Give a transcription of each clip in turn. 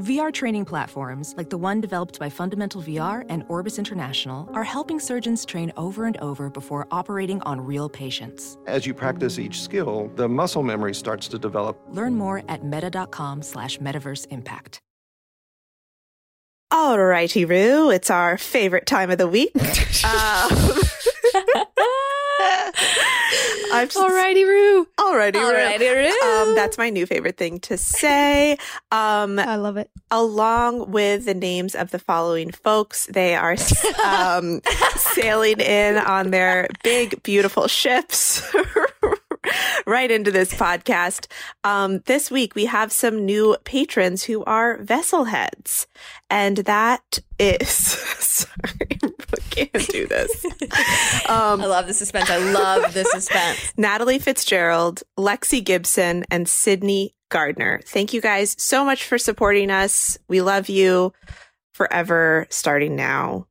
VR training platforms, like the one developed by Fundamental VR and Orbis International, are helping surgeons train over and over before operating on real patients. As you practice each skill, the muscle memory starts to develop. Learn more at meta.com/metaverseimpact. All righty, Roo. It's our favorite time of the week. Alrighty, Roo. That's my new favorite thing to say. I love it. Along with the names of the following folks, they are sailing in on their big, beautiful ships right into this podcast. This week, we have some new patrons who are vessel heads. And that is... Sorry, I can't do this. I love the suspense. Natalie Fitzgerald, Lexi Gibson, and Sydney Gardner. Thank you guys so much for supporting us. We love you forever. Starting now,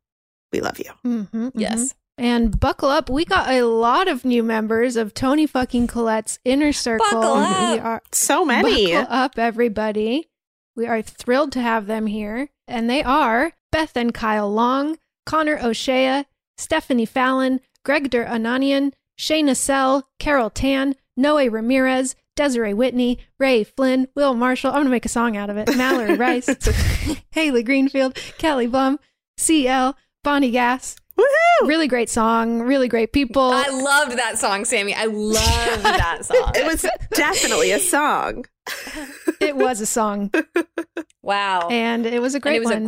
we love you. Mm-hmm, yes. Mm-hmm. And buckle up. We got a lot of new members of Tony fucking Collette's Inner Circle. Buckle up. So many. Buckle up, everybody. We are thrilled to have them here. And they are Beth and Kyle Long, Connor O'Shea, Stephanie Fallon, Greg Der Ananian, Shayna Sell, Carol Tan, Noe Ramirez, Desiree Whitney, Ray Flynn, Will Marshall. I'm going to make a song out of it. Mallory Rice, Haley Greenfield, Kelly Blum, CL, Bonnie Gass. Woohoo! Really great song, really great people. I loved that song, Sammy. I loved that song. It was definitely a song. It was a song. Wow. And it was a great one.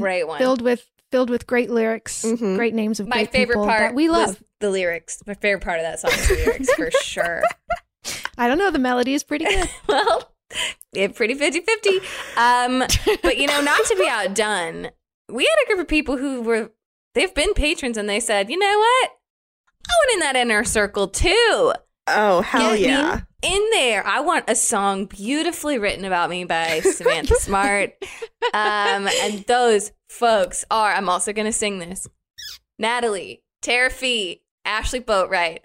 Filled with great lyrics, mm-hmm. great names of my favorite people part that we love. The lyrics. My favorite part of that song is the lyrics, for sure. I don't know, the melody is pretty good. Well, it's pretty 50-50. But not to be outdone, we had a group of people who were they've been patrons, and they said, you know what? I want in that inner circle, too. Oh, hell yeah. In there. I want a song beautifully written about me by Samantha Smart. And those folks are, I'm also going to sing this, Natalie, Tara Fee, Ashley Boatwright.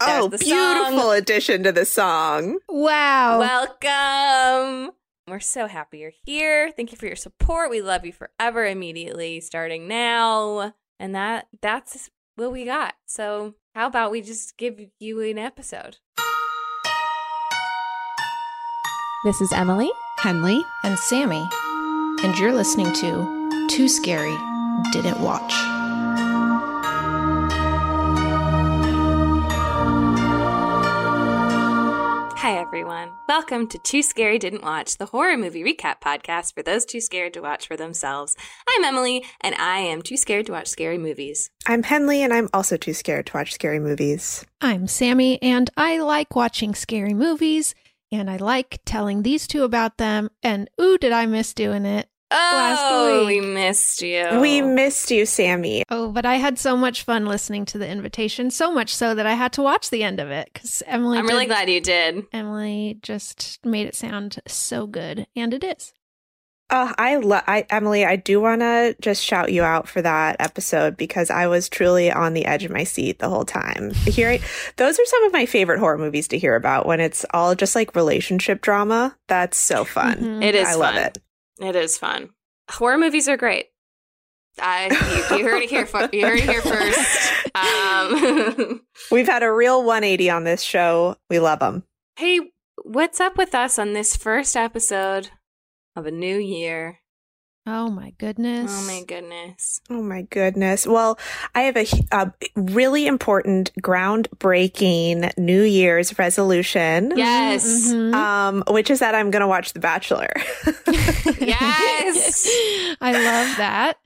Oh, beautiful addition to the song. Wow. Welcome. We're so happy you're here. Thank you for your support. We love you forever, immediately, starting now. And that's what we got. So how about we just give you an episode? This is Emily, Henley, and Sammy, and you're listening to Too Scary, Didn't Watch. Hi, everyone. Welcome to Too Scary Didn't Watch, the horror movie recap podcast for those too scared to watch for themselves. I'm Emily, and I am too scared to watch scary movies. I'm Henley, and I'm also too scared to watch scary movies. I'm Sammy, and I like watching scary movies, and I like telling these two about them, and ooh, did I miss doing it. Oh, we missed you. We missed you, Sammy. Oh, but I had so much fun listening to the invitation, so much so that I had to watch the end of it because Emily. I'm really glad you did. Emily just made it sound so good, and it is. Emily, I do want to just shout you out for that episode because I was truly on the edge of my seat the whole time. Those are some of my favorite horror movies to hear about when it's all just like relationship drama. That's so fun. Mm-hmm. It is. I love it. It is fun. Horror movies are great. You heard it here. You heard it here first. We've had a real 180 on this show. We love them. Hey, what's up with us on this first episode of a new year? Oh my goodness! Oh my goodness! Oh my goodness! Well, I have a really important, groundbreaking New Year's resolution. Yes, mm-hmm. Which is that I'm going to watch The Bachelor. Yes, I love that.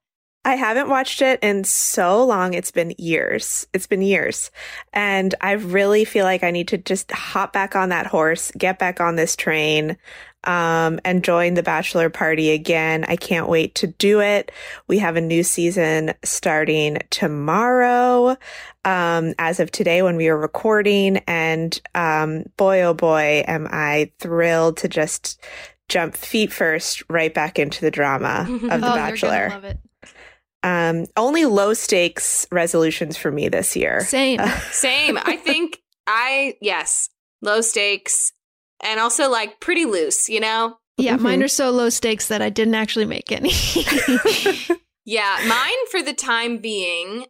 I haven't watched it in so long. It's been years. And I really feel like I need to just hop back on that horse, get back on this train, and join the Bachelor party again. I can't wait to do it. We have a new season starting tomorrow, as of today when we were recording. And boy, oh boy, am I thrilled to just jump feet first right back into the drama of The Bachelor. You're gonna love it. Only low stakes resolutions for me this year. Same. I think yes, low stakes and also like pretty loose, Yeah, mine are so low stakes that I didn't actually make any. Yeah, mine for the time being.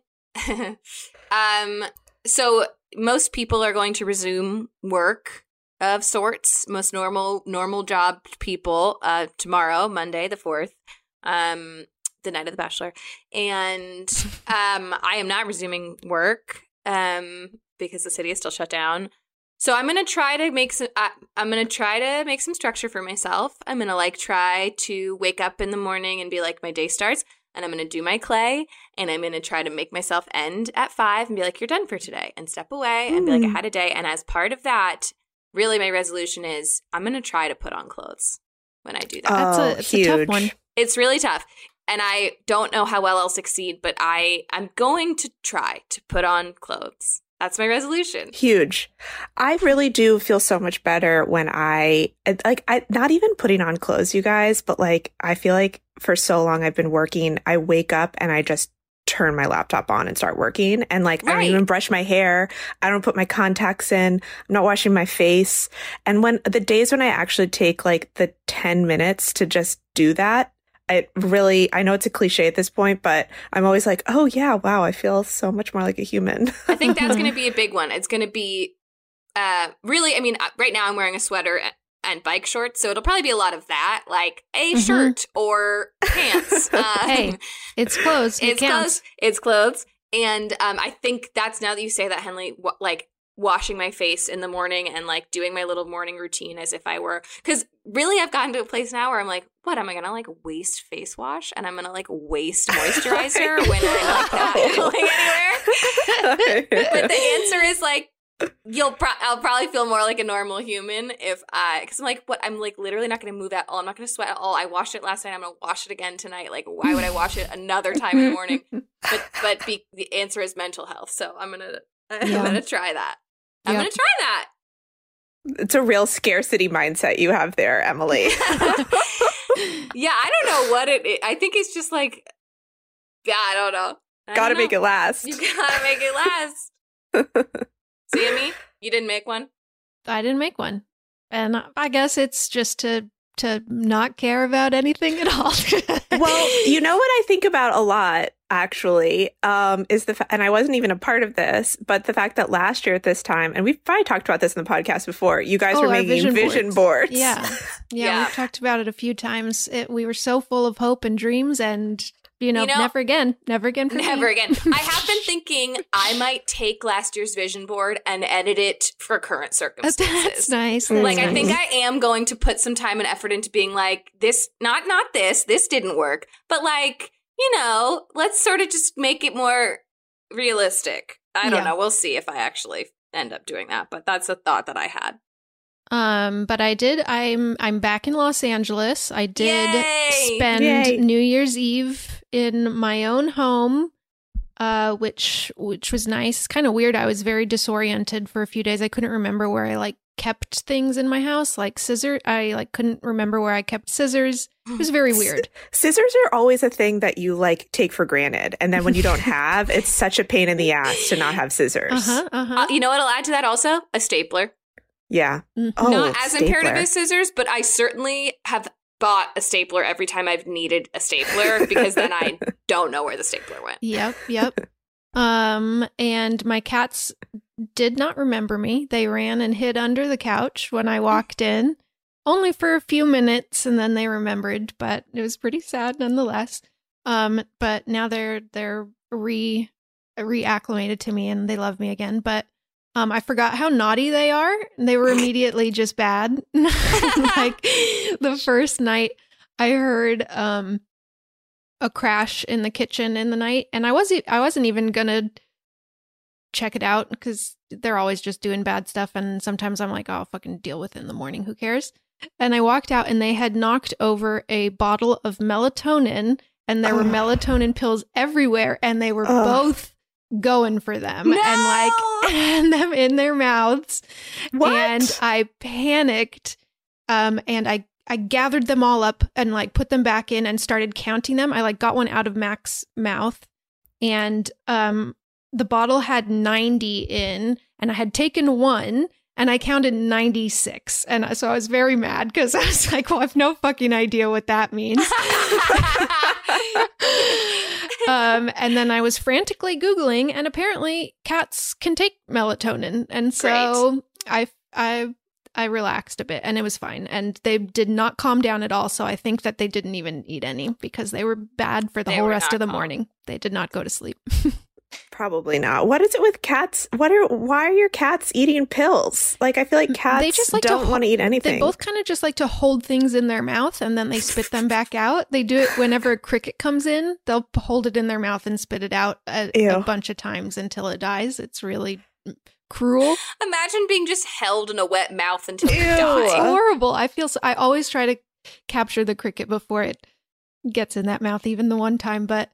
So most people are going to resume work of sorts, most normal job people tomorrow, Monday the 4th, the night of The Bachelor. And I am not resuming work because the city is still shut down. So I'm gonna try to make some. I'm gonna try to make some structure for myself. I'm gonna try to wake up in the morning and be like, my day starts, and I'm gonna do my clay, and I'm gonna try to make myself end at 5 and be like, you're done for today, and step away and be like, I had a day. And as part of that, really, my resolution is I'm gonna try to put on clothes when I do that. Oh, that's a tough one. It's really tough, and I don't know how well I'll succeed, but I'm going to try to put on clothes. That's my resolution. Huge. I really do feel so much better when I not even putting on clothes, you guys, but I feel like for so long I've been working, I wake up and I just turn my laptop on and start working. And right. I don't even brush my hair. I don't put my contacts in. I'm not washing my face. And when the days when I actually take the 10 minutes to just do that, I know it's a cliche at this point, but I'm always like, oh, yeah, wow, I feel so much more like a human. I think that's going to be a big one. It's going to be really, I mean, right now I'm wearing a sweater and bike shorts, so it'll probably be a lot of that, like a shirt or pants. Hey, it's clothes. It's clothes. And I think that's, now that you say that, Henley, washing my face in the morning and doing my little morning routine as if I were, because really I've gotten to a place now where I'm like, what am I gonna waste face wash, and I'm gonna waste moisturizer when I'm anywhere. But the answer is I'll probably feel more like a normal human if because I'm literally not gonna move at all. I'm not gonna sweat at all. I washed it last night. I'm gonna wash it again tonight. Why would I wash it another time in the morning? But the answer is mental health. So I'm gonna try that. I'm going to try that. It's a real scarcity mindset you have there, Emily. Yeah, I don't know what it is. I think it's just I don't know. Gotta make it last. You gotta make it last. Sammy, you didn't make one? I didn't make one. And I guess it's just to not care about anything at all. Well, you know what I think about a lot, actually, is and I wasn't even a part of this, but the fact that last year at this time, and we've probably talked about this in the podcast before, you guys were making vision boards. Yeah, we've talked about it a few times. We were so full of hope and dreams and, you know never again. I have been thinking I might take last year's vision board and edit it for current circumstances. That's nice. I think I am going to put some time and effort into being this, not this, this didn't work, but let's sort of just make it more realistic. I don't know. We'll see if I actually end up doing that, but that's a thought that I had. But I did. I'm back in Los Angeles. I did spend New Year's Eve in my own home, which was nice. Kind of weird. I was very disoriented for a few days. I couldn't remember where I kept things in my house, scissors. I couldn't remember where I kept scissors. It was very weird. Scissors are always a thing that you take for granted, and then when you don't have, it's such a pain in the ass to not have scissors. You know what? I'll add to that also a stapler. Yeah. Oh, not as imperative as scissors, but I certainly have bought a stapler every time I've needed a stapler because then I don't know where the stapler went. Yep. And my cats did not remember me. They ran and hid under the couch when I walked in, only for a few minutes, and then they remembered, but it was pretty sad nonetheless. But now they're reacclimated to me and they love me again, but I forgot how naughty they are. They were immediately just bad. The first night I heard a crash in the kitchen in the night, and I wasn't even gonna check it out because they're always just doing bad stuff, and sometimes I'm I'll fucking deal with it in the morning, who cares? And I walked out and they had knocked over a bottle of melatonin, and there were melatonin pills everywhere, and they were both going for them and them in their mouths. What? And I panicked and I gathered them all up and put them back in and started counting them. I got one out of Mac's mouth, and the bottle had 90 in, and I had taken one. And I counted 96. And so I was very mad because I was like, well, I have no fucking idea what that means. And then I was frantically Googling, and apparently cats can take melatonin. And so I relaxed a bit, and it was fine. And they did not calm down at all. So I think that they didn't even eat any because they were bad for the whole rest of the morning. They did not go to sleep. Probably not. What is it with cats? Why are your cats eating pills? Like, I feel like cats, they just like don't want to eat anything. They both kind of just like to hold things in their mouth and then they spit them back out. They do it whenever a cricket comes in. They'll hold it in their mouth and spit it out a bunch of times until it dies. It's really cruel. Imagine being just held in a wet mouth until you die. It's horrible. I always try to capture the cricket before it gets in that mouth, even the one time. But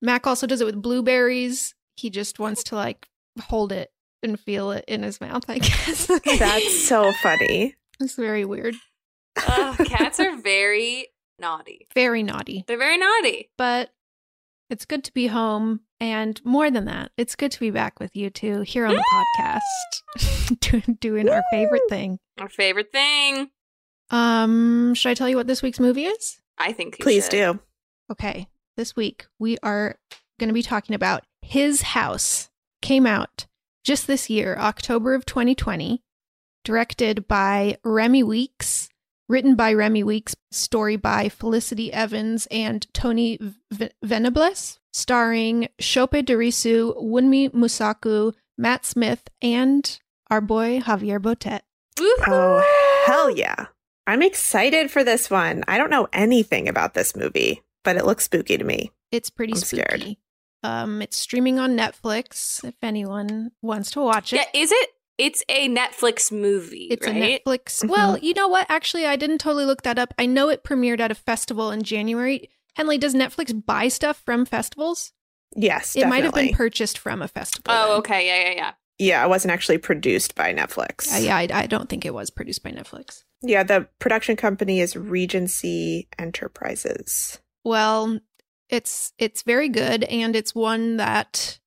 Mac also does it with blueberries. He just wants to like hold it and feel it in his mouth, I guess. That's so funny. It's very weird. Cats are very naughty. Very naughty. They're very naughty. But it's good to be home. And more than that, it's good to be back with you two here on the podcast, doing our favorite thing. Our favorite thing. Should I tell you what this week's movie is? I think you should. Please do. Okay. This week, we are going to be talking about His House. Came out just this year, October of 2020, directed by Remy Weeks, written by Remy Weeks, story by Felicity Evans and Tony Venables, starring Shope Dirisu, Wunmi Musaku, Matt Smith, and our boy Javier Botet. Woo-hoo! Oh, hell yeah. I'm excited for this one. I don't know anything about this movie, but it looks spooky to me. It's pretty spooky. Scared. It's streaming on Netflix if anyone wants to watch it. Yeah, is it? It's a Netflix movie, it's right? A Netflix. Mm-hmm. Well, you know what? Actually, I didn't totally look that up. I know it premiered at a festival in January. Henley, does Netflix buy stuff from festivals? Yes, definitely. It might have been purchased from a festival. Oh, then. Okay. Yeah. Yeah, it wasn't actually produced by Netflix. I don't think it was produced by Netflix. Yeah, the production company is Regency Enterprises. Well, it's very good, and it's one that,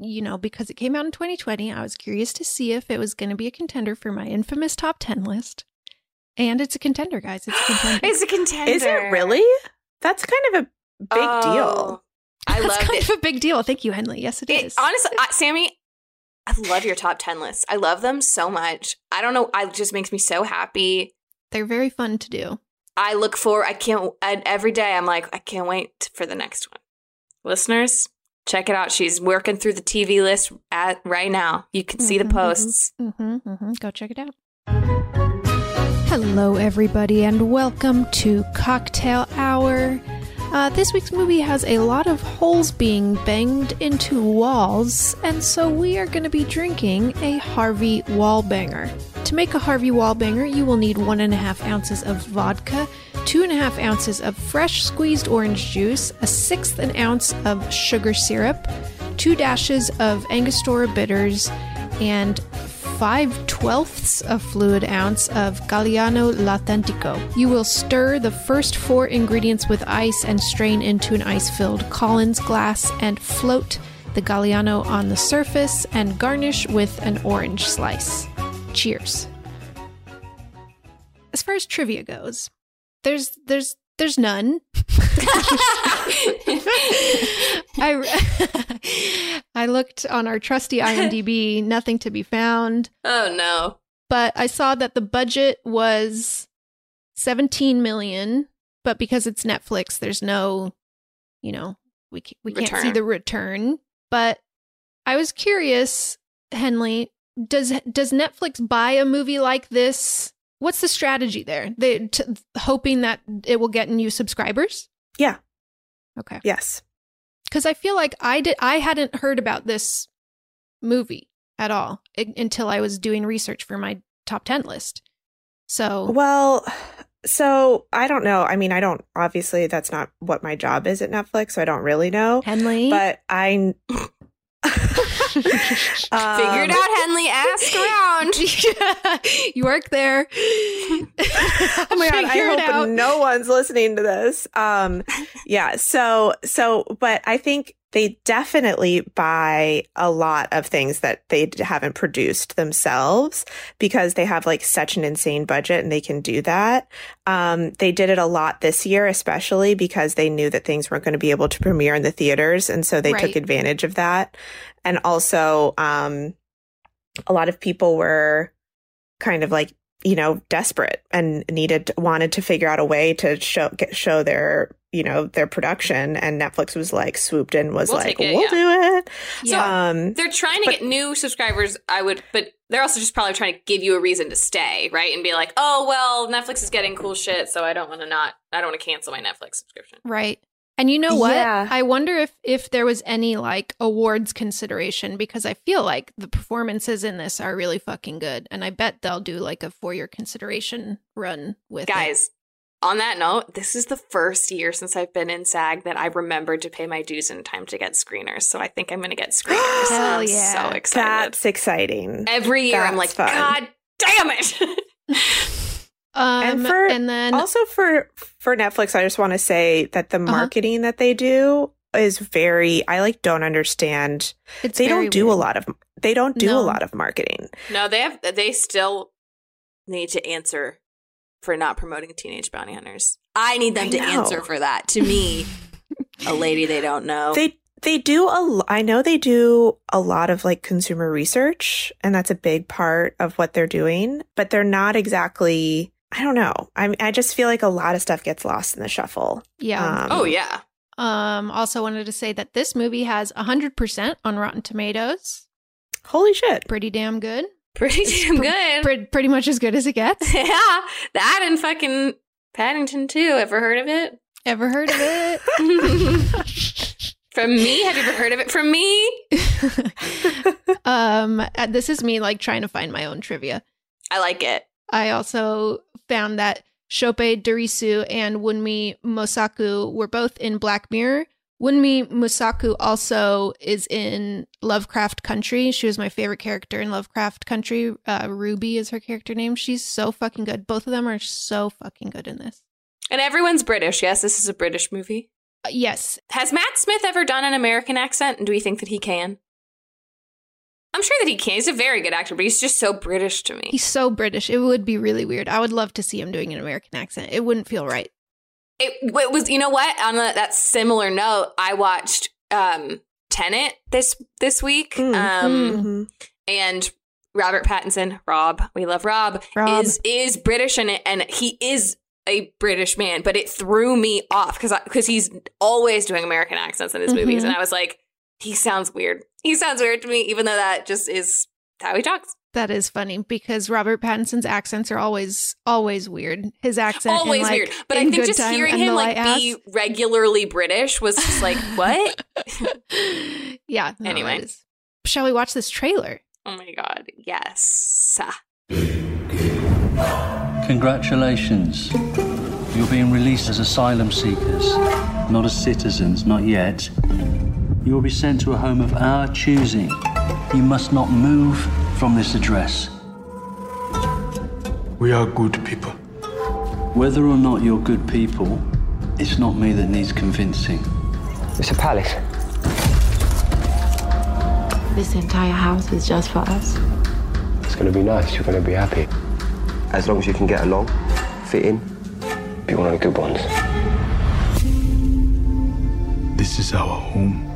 you know, because it came out in 2020, I was curious to see if it was going to be a contender for my infamous top 10 list. And it's a contender, guys. It's a contender. It's a contender. Is it really? That's kind of a big deal. That's kind of a big deal. Thank you, Henley. Yes, it is. Honestly, Sammy, I love your top 10 lists. I love them so much. I don't know. It just makes me so happy. They're very fun to do. I look forward. Every day I'm like, I can't wait for the next one. Listeners, check it out. She's working through the TV list right now. You can see the posts. Mm-hmm, mm-hmm. Go check it out. Hello, everybody, and welcome to Cocktail Hour. This week's movie has a lot of holes being banged into walls, and so we are going to be drinking a Harvey Wallbanger. To make a Harvey Wallbanger, you will need 1.5 ounces of vodka, 2.5 ounces of fresh squeezed orange juice, 1/6 ounce of sugar syrup, 2 dashes of Angostura bitters, and 5/12 of fluid ounce of Galliano L'Autentico. You will stir the first 4 ingredients with ice and strain into an ice-filled Collins glass and float the Galliano on the surface and garnish with an orange slice. Cheers. As far as trivia goes, there's none. I looked on our trusty IMDb, nothing to be found. Oh, no. But I saw that the budget was $17 million, but because it's Netflix, there's no, you know, we can't see the return. But I was curious, Henley, does Netflix buy a movie like this? What's the strategy there? They hoping that it will get new subscribers? Yeah. Okay. Yes. Because I feel like I hadn't heard about this movie at all until I was doing research for my top 10 list. So I don't know. I mean, obviously that's not what my job is at Netflix, so I don't really know. Henley. But I... Figure it out, Henley. Ask around. You work there. Oh my God, I hope no one's listening to this. Yeah. So, but I think they definitely buy a lot of things that they haven't produced themselves because they have like such an insane budget and they can do that. They did it a lot this year, especially because they knew that things weren't going to be able to premiere in the theaters. And so they took advantage of that. And also, a lot of people were kind of like, you know, desperate and wanted to figure out a way to show their, you know, their production, and Netflix was like swooped in, was we'll do it. Yeah. They're trying to get new subscribers, but they're also just probably trying to give you a reason to stay, right? And be like, oh, well, Netflix is getting cool shit, so I don't want to cancel my Netflix subscription. Right. And you know what? Yeah. I wonder if there was any like awards consideration, because I feel like the performances in this are really fucking good. And I bet they'll do like a 4-year consideration run with guys. It. On that note, this is the first year since I've been in SAG that I remembered to pay my dues in time to get screeners. So I think I'm going to get screeners. Hell yeah. I'm so excited. That's exciting. Every year I'm like, fun. God damn it. And then also for Netflix, I just want to say that the marketing that they do is very, I like don't understand. They don't do a lot of marketing. No, they still need to answer for not promoting Teenage Bounty Hunters. I need them to answer for that. To me, a lady they don't know. I know they do a lot of like consumer research, and that's a big part of what they're doing, but they're not exactly, I don't know. I just feel like a lot of stuff gets lost in the shuffle. Yeah. Also wanted to say that this movie has 100% on Rotten Tomatoes. Holy shit. Pretty damn good. Pretty much as good as it gets. Yeah. That and fucking Paddington 2. Ever heard of it? From me? Have you ever heard of it? From me? This is me like trying to find my own trivia. I like it. I also found that Shope Dirisu and Wunmi Musaku were both in Black Mirror. Wunmi Musaku also is in Lovecraft Country. She was my favorite character in Lovecraft Country. Ruby is her character name. She's so fucking good. Both of them are so fucking good in this. And everyone's British. Yes, this is a British movie. Yes. Has Matt Smith ever done an American accent? And do we think that he can? I'm sure that he can. He's a very good actor, but he's just so British to me. He's so British. It would be really weird. I would love to see him doing an American accent. It wouldn't feel right. It was, you know what? On that similar note, I watched Tenet this week. And Robert Pattinson, Rob, is British in it, and he is a British man, but it threw me off because he's always doing American accents in his movies, and I was like, he sounds weird. He sounds weird to me, even though that just is how he talks. That is funny because Robert Pattinson's accents are always weird. His accent always in, like, weird, but I think just hearing him like be regularly British was just like what? Yeah. No, anyway, shall we watch this trailer? Oh my god, yes. Congratulations. You're being released as asylum seekers, not as citizens, not yet. You'll be sent to a home of our choosing. You must not move from this address. We are good people. Whether or not you're good people, it's not me that needs convincing. It's a palace. This entire house is just for us. It's going to be nice. You're going to be happy. As long as you can get along, fit in, be one of the good ones. This is our home.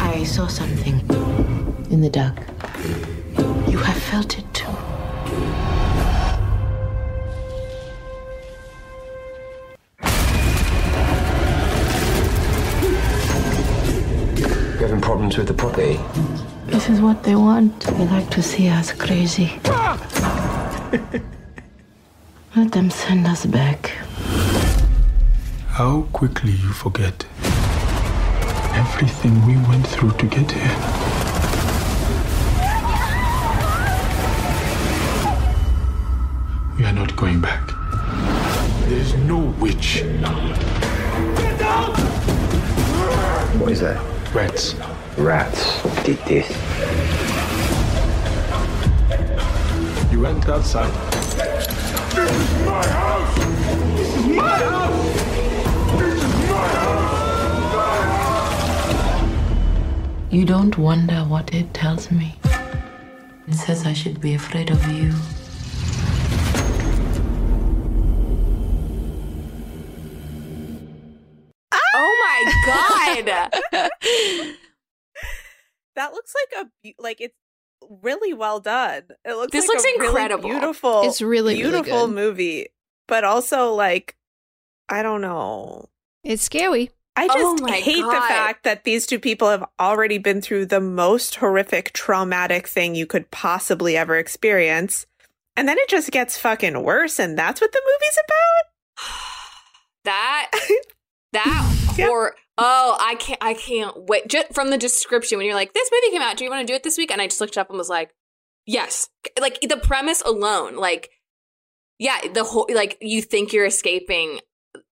I saw something in the dark. You have felt it too. You're having problems with the property. This is what they want. They like to see us crazy. Let them send us back. How quickly you forget everything we went through to get here. We are not going back. There's no witch. Get out! What is that? Rats. Rats did this. You went outside. This is my house! This is my house! This is my house! My house! You don't wonder what it tells me. It says I should be afraid of you. That looks like it's really well done. It looks this like looks a incredible, really beautiful. It's really beautiful, really movie, but also like I don't know. It's scary. I just hate the fact that these two people have already been through the most horrific, traumatic thing you could possibly ever experience, and then it just gets fucking worse, and that's what the movie's about. That yep. Or I can't wait. Just from the description, when you're like, this movie came out, do you want to do it this week? And I just looked it up and was like, yes. Like the premise alone, like, yeah, the whole, like, you think you're escaping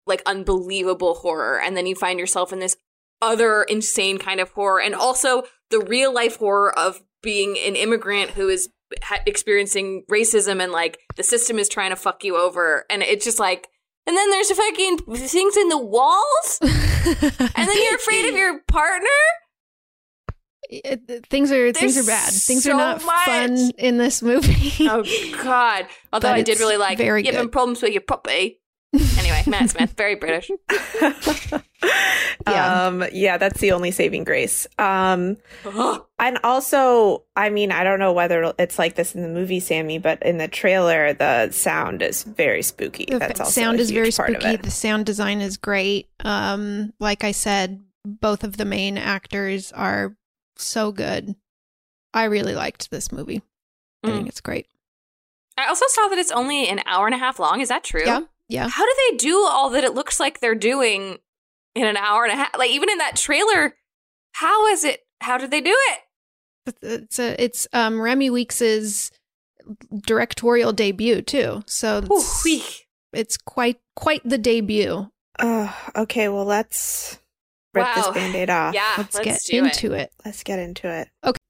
like unbelievable horror, and then you find yourself in this other insane kind of horror, and also the real life horror of being an immigrant who is experiencing racism and like the system is trying to fuck you over, and it's just like. And then there's fucking things in the walls? And then you're afraid of your partner? Things are bad. Things so are not much. Fun in this movie. Oh, God. Although I did really like you having problems with your puppy. Anyway, Matt Smith, very British. Yeah. That's the only saving grace. And also, I mean, I don't know whether it's like this in the movie, Sammy, but in the trailer, the sound is very spooky. That's also sound is very spooky. The sound design is great. Like I said, both of the main actors are so good. I really liked this movie. I think it's great. I also saw that it's only an hour and a half long. Is that true? Yeah. Yeah. How do they do all that it looks like they're doing in an hour and a half? Like, even in that trailer, how is it? How did they do it? It's Remy Weeks' directorial debut, too. So it's quite the debut. Okay, well, let's rip this Band-Aid off. Yeah, Let's get into it. Okay.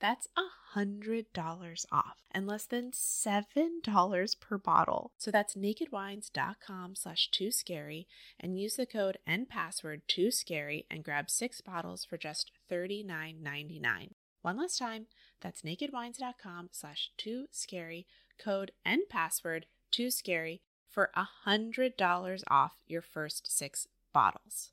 That's $100 off and less than $7 per bottle. So that's nakedwines.com/tooscary and use the code and password tooscary and grab 6 bottles for just $39.99. One last time, that's nakedwines.com/tooscary, code and password tooscary for $100 off your first 6 bottles.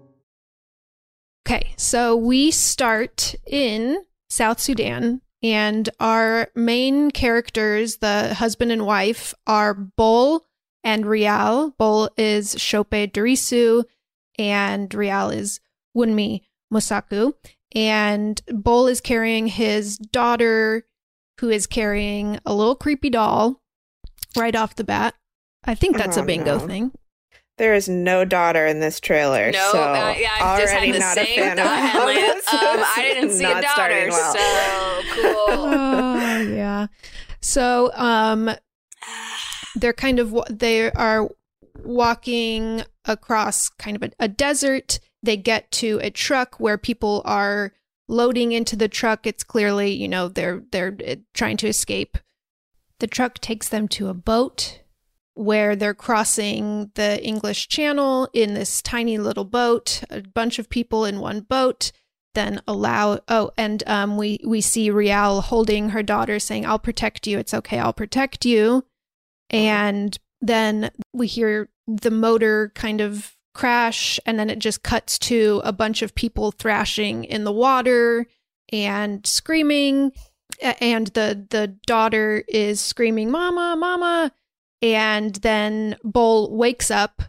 Okay, so we start in South Sudan, and our main characters, the husband and wife, are Bol and Rial. Bol is Shope Dirisu, and Rial is Wunmi Musaku. And Bol is carrying his daughter, who is carrying a little creepy doll right off the bat. I think that's a bingo thing. There is no daughter in this trailer. No, so yeah, I'm just having the not same a fan thought. I didn't see a daughter, well. So cool. Yeah. So they are walking across kind of a desert. They get to a truck where people are loading into the truck. It's clearly, you know, they're trying to escape. The truck takes them to a boat, where they're crossing the English Channel in this tiny little boat, a bunch of people in one boat, then we see Rial holding her daughter saying, "I'll protect you. It's okay, I'll protect you." And then we hear the motor kind of crash, and then it just cuts to a bunch of people thrashing in the water and screaming. And the daughter is screaming, "Mama, mama." And then Bol wakes up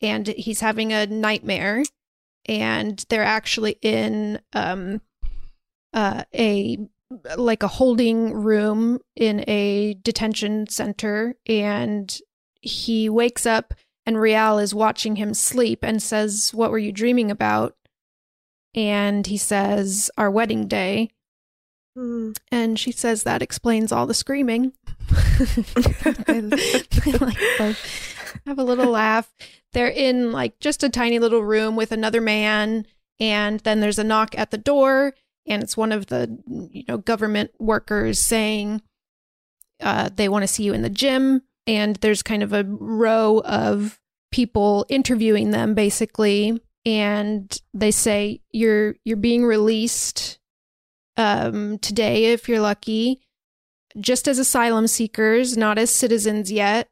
and he's having a nightmare, and they're actually in a holding room in a detention center, and he wakes up and Rial is watching him sleep and says, "What were you dreaming about?" And he says, "Our wedding day." And she says, "That explains all the screaming." they have a little laugh. They're in like just a tiny little room with another man, and then there's a knock at the door, and it's one of the government workers saying they want to see you in the gym. And there's kind of a row of people interviewing them basically, and they say you're being released today if you're lucky, just as asylum seekers, not as citizens yet.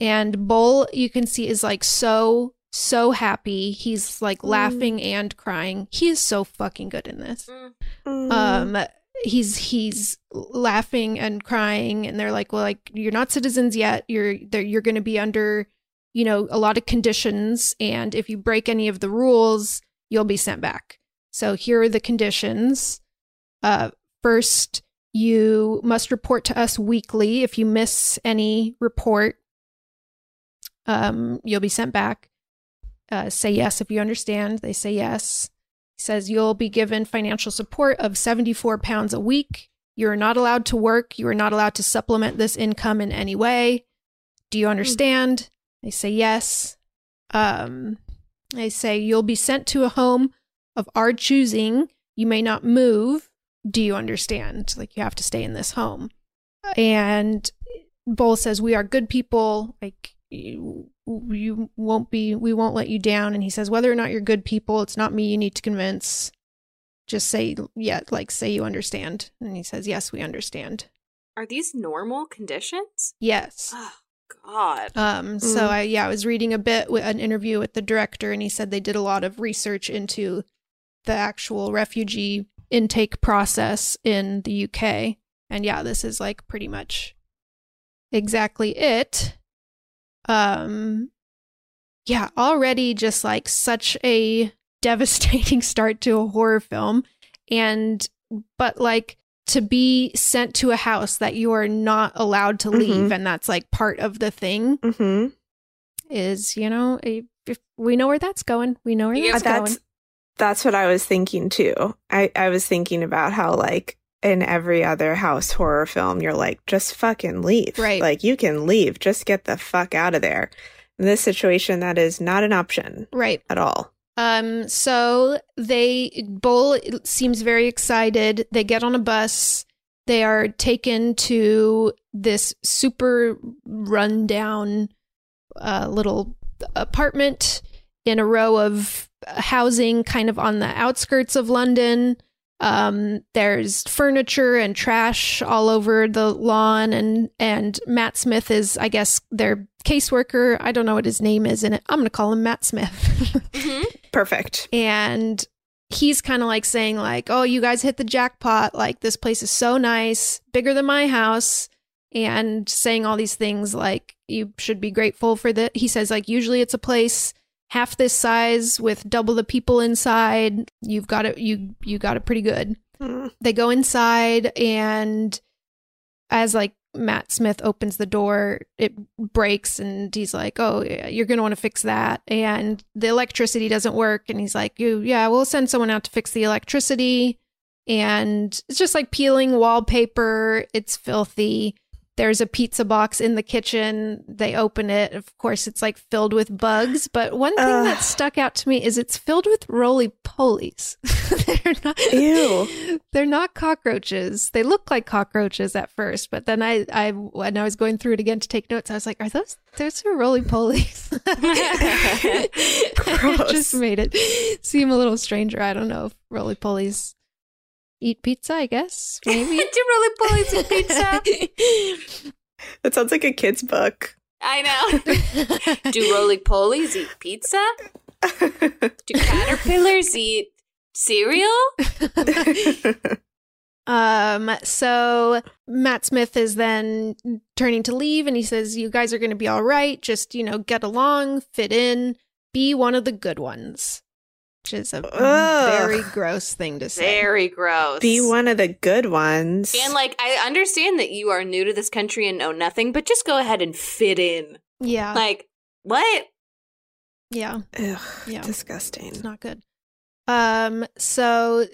And Bol, you can see, is like so happy. He's like laughing and crying. He is so fucking good in this. He's laughing and crying, and they're like, "Well, like, you're not citizens yet. You're going to be under, a lot of conditions, and if you break any of the rules, you'll be sent back. So here are the conditions. First, you must report to us weekly. If you miss any report, you'll be sent back. Say yes if you understand." They say yes. He says, "You'll be given financial support of 74 pounds a week. You're not allowed to work. You are not allowed to supplement this income in any way. Do you understand?" They say yes. They say, "You'll be sent to a home of our choosing. You may not move. Do you understand? Like, you have to stay in this home." And Bol says, "We are good people. Like, we won't let you down." And he says, "Whether or not you're good people, it's not me you need to convince. Just say, say you understand." And he says, "Yes, we understand." Are these normal conditions? Yes. Oh, God. So I was reading an interview with the director, and he said they did a lot of research into the actual refugee intake process in the UK. And yeah, this is like pretty much exactly it. Yeah, already just like such a devastating start to a horror film. But like to be sent to a house that you are not allowed to leave, and that's like part of the thing, is, we know where that's going. We know where that's going. That's what I was thinking, too. I was thinking about how, like, in every other house horror film, you're like, just fucking leave. Right. Like, you can leave. Just get the fuck out of there. In this situation, that is not an option. Right. At all. So Bol seems very excited. They get on a bus. They are taken to this super rundown little apartment in a row of housing kind of on the outskirts of London, There's furniture and trash all over the lawn, and Matt Smith is, I guess, their caseworker. I don't know what his name is in it. I'm going to call him Matt Smith. Mm-hmm. Perfect. And he's kind of like saying like, oh, you guys hit the jackpot. Like, this place is so nice, bigger than my house. And saying all these things like, you should be grateful for that. He says like, usually it's a place half this size with double the people inside. You've got it. You got it pretty good. Mm. They go inside, and as like Matt Smith opens the door, it breaks, and he's like, oh, you're going to want to fix that. And the electricity doesn't work. And he's like, yeah, we'll send someone out to fix the electricity. And it's just like peeling wallpaper. It's filthy. There's a pizza box in the kitchen. They open it. Of course, it's like filled with bugs. But one thing that stuck out to me is it's filled with roly-polies. They're not cockroaches. They look like cockroaches at first, but then I when I was going through it again to take notes, I was like, those are roly-polies. It just made it seem a little stranger. I don't know if roly-polies eat pizza, I guess. Maybe. Do roly-polies eat pizza? That sounds like a kid's book. I know. Do roly-polies eat pizza? Do caterpillars eat cereal? So Matt Smith is then turning to leave, and he says, you guys are going to be all right. Just, get along, fit in, be one of the good ones. Which is a very gross thing to say. Very gross. Be one of the good ones. And like, I understand that you are new to this country and know nothing, but just go ahead and fit in. Yeah. Like, what? Yeah. Ugh, yeah. Disgusting. It's not good. So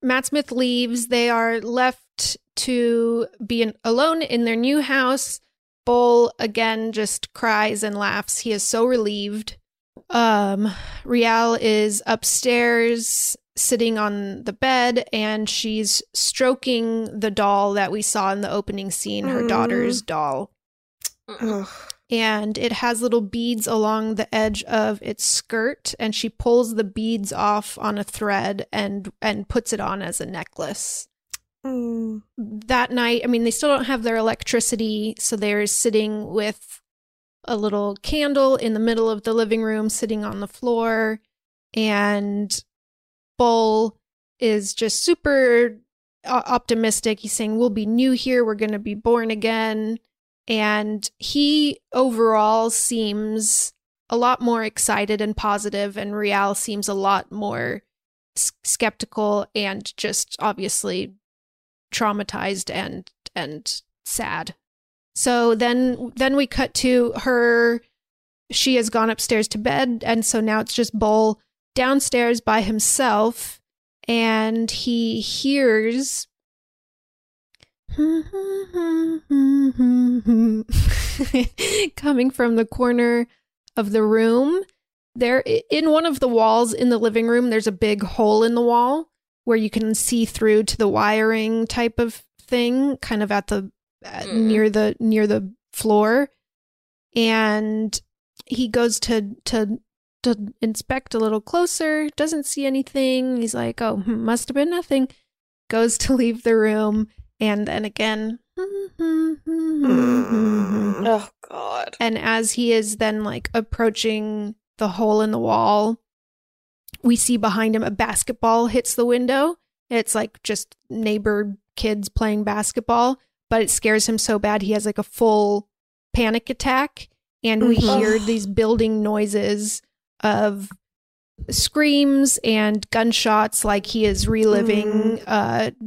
Matt Smith leaves. They are left to be alone in their new house. Bull again just cries and laughs. He is so relieved. Rial is upstairs sitting on the bed, and she's stroking the doll that we saw in the opening scene, her daughter's doll. Ugh. And it has little beads along the edge of its skirt, and she pulls the beads off on a thread and puts it on as a necklace. That night, I mean, they still don't have their electricity, so they're sitting with a little candle in the middle of the living room, sitting on the floor, and Bull is just super optimistic. He's saying, we'll be new here. We're going to be born again. And he overall seems a lot more excited and positive, and Rial seems a lot more skeptical and just obviously traumatized and sad. So then we cut to her. She has gone upstairs to bed, and so now it's just Bull downstairs by himself, and he hears coming from the corner of the room. There, in one of the walls in the living room, there's a big hole in the wall where you can see through to the wiring type of thing, kind of at the near the floor, and he goes to inspect a little closer, doesn't see anything. He's like, oh, must have been nothing. Goes to leave the room, and then again, oh god. And as he is then like approaching the hole in the wall, we see behind him a basketball hits the window. It's like just neighbor kids playing basketball. But it scares him so bad, he has like a full panic attack. And we hear these building noises of screams and gunshots, like he is reliving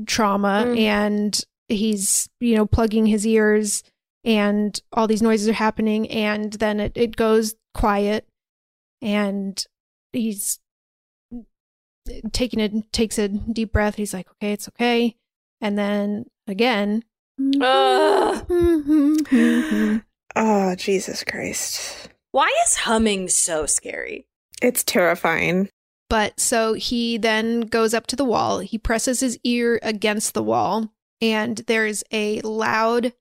trauma. And he's, plugging his ears, and all these noises are happening. And then it goes quiet, and he's takes a deep breath. He's like, okay, it's okay. And then again... Oh, Jesus Christ. Why is humming so scary? It's terrifying. But so he then goes up to the wall. He presses his ear against the wall, and there's a loud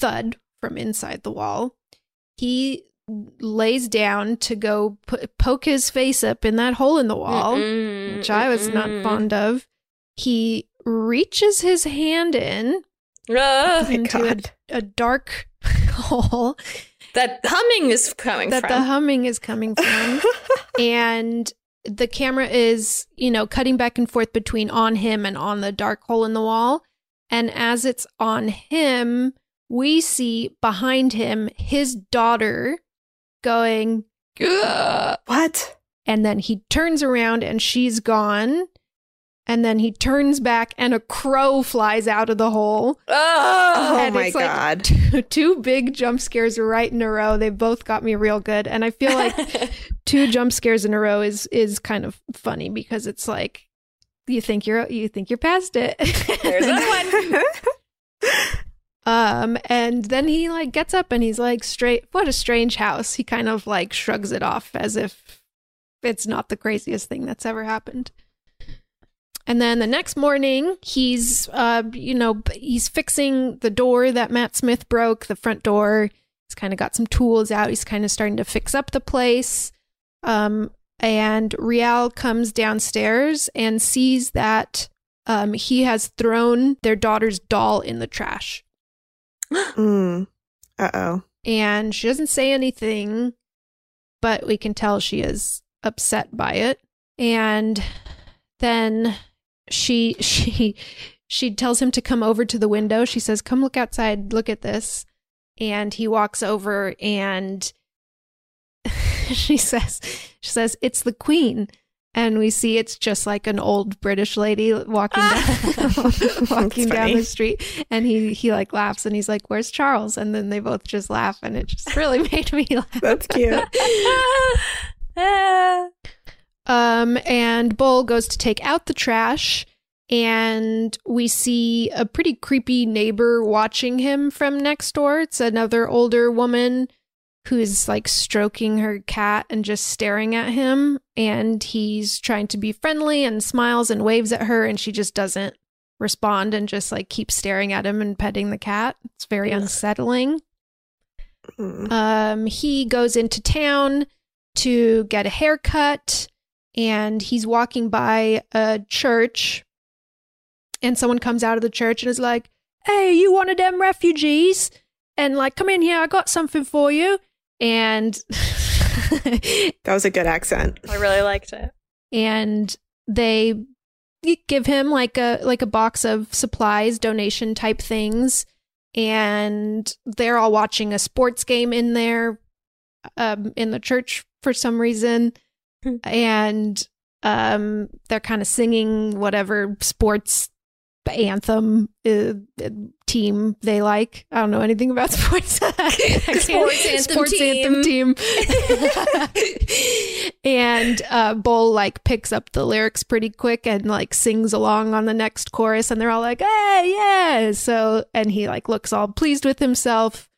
thud from inside the wall. He lays down to go poke his face up in that hole in the wall, which I was not fond of. He reaches his hand in into a dark hole. The humming is coming from. And the camera is, cutting back and forth between on him and on the dark hole in the wall. And as it's on him, we see behind him his daughter going, "Ugh!" What? And then he turns around and she's gone. And then he turns back and a crow flies out of the hole. Oh my God. Two big jump scares right in a row. They both got me real good. And I feel like 2 jump scares in a row is kind of funny because it's like, you think you're past it. There's another one. And then he gets up and he's like, straight, what a strange house. He kind of shrugs it off as if it's not the craziest thing that's ever happened. And then the next morning, he's fixing the door that Matt Smith broke, the front door. He's kind of got some tools out. He's kind of starting to fix up the place. And Rial comes downstairs and sees that he has thrown their daughter's doll in the trash. Uh-oh. And she doesn't say anything, but we can tell she is upset by it. And then she tells him to come over to the window. She says, "Come look outside, look at this." And he walks over and she says, "It's the Queen." And we see it's just like an old British lady walking down the street. And he laughs and he's like, "Where's Charles?" And then they both just laugh and it just really made me laugh. That's cute. And Bull goes to take out the trash, and we see a pretty creepy neighbor watching him from next door. It's another older woman who's stroking her cat and just staring at him, and he's trying to be friendly and smiles and waves at her, and she just doesn't respond and just keeps staring at him and petting the cat. It's very unsettling. He goes into town to get a haircut. And he's walking by a church and someone comes out of the church and is like, "Hey, you one of them refugees? And come in here, I got something for you." And that was a good accent. I really liked it. And they give him a box of supplies, donation type things. And they're all watching a sports game in there in the church for some reason. And they're kind of singing whatever sports anthem team they like. I don't know anything about sports. Sports anthem team. And Bull picks up the lyrics pretty quick and sings along on the next chorus. And they're all like, "Hey, yeah." So, and he looks all pleased with himself.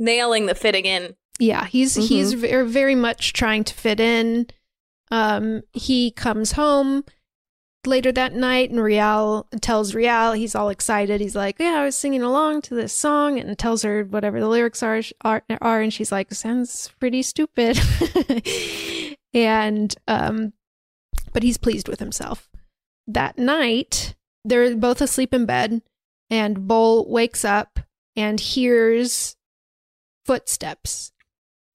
Nailing the fitting in. Yeah, he's very much trying to fit in. He comes home later that night and tells Rial, he's all excited. He's like, "Yeah, I was singing along to this song," and tells her whatever the lyrics are and she's like, "Sounds pretty stupid." And but he's pleased with himself. That night, they're both asleep in bed and Bull wakes up and hears footsteps.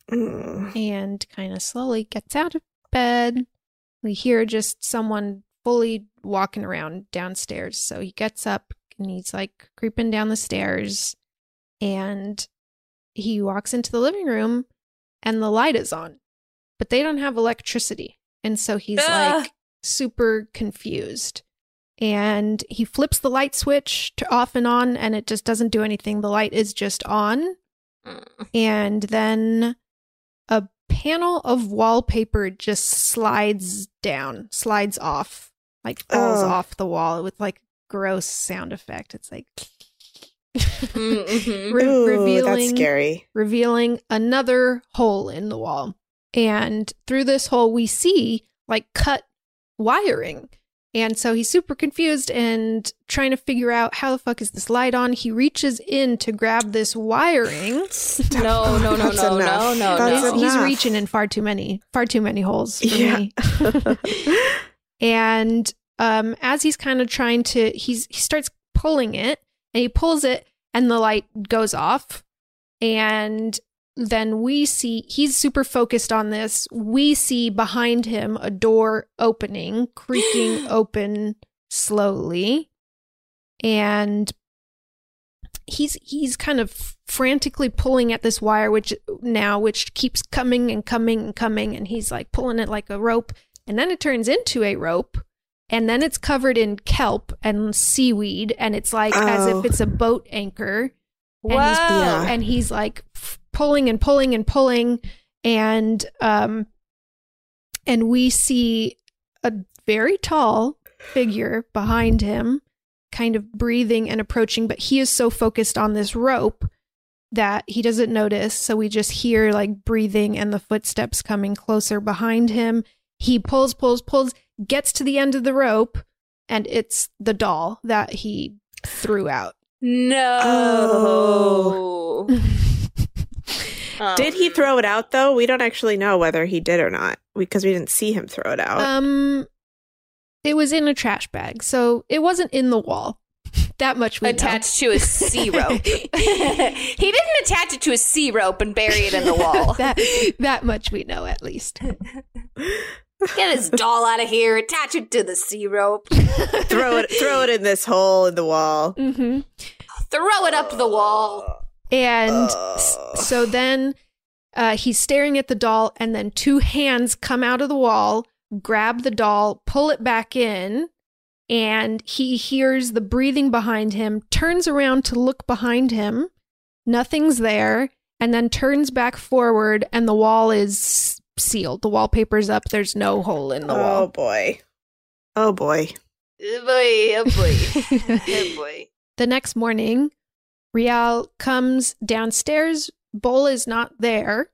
And kind of slowly gets out of bed. We hear just someone fully walking around downstairs. So he gets up and he's creeping down the stairs and he walks into the living room and the light is on, but they don't have electricity. And so he's super confused and he flips the light switch to off and on and it just doesn't do anything. The light is just on. And then a panel of wallpaper just slides off, falls off the wall with gross sound effect. It's revealing, that's scary. Revealing another hole in the wall. And through this hole, we see cut wiring. And so he's super confused and trying to figure out how the fuck is this light on. He reaches in to grab this wiring. No. He's reaching in far too many holes for me. And as he's kind of trying to, he starts pulling it, and he pulls it, and the light goes off. And then we see, he's super focused on this. We see behind him a door opening, creaking open slowly. And he's kind of frantically pulling at this wire, which keeps coming and coming and coming. And he's like pulling it like a rope. And then it turns into a rope. And then it's covered in kelp and seaweed. And it's like as if it's a boat anchor. And he's like pulling and pulling and pulling. And we see a very tall figure behind him, kind of breathing and approaching, but he is so focused on this rope that he doesn't notice. So we just hear like breathing and the footsteps coming closer behind him. He pulls, gets to the end of the rope, and it's the doll that he threw out. No. Did he throw it out though? We don't actually know whether he did or not because we didn't see him throw it out. It was in a trash bag, so it wasn't in the wall. That much we attached know. To a sea rope. He didn't attach it to a sea rope and bury it in the wall. that much we know, at least. Get his doll out of here. Attach it to the sea rope. Throw it in this hole in the wall. Mm-hmm. Throw it up the wall. And so then he's staring at the doll, and then two hands come out of the wall, grab the doll, pull it back in, and he hears the breathing behind him, turns around to look behind him. Nothing's there, and then turns back forward, and the wall is sealed. The wallpaper's up. There's no hole in the wall. Oh, boy. Oh, boy. Oh, boy. Oh, boy. Oh, boy. The next morning, Rial comes downstairs. Bol is not there.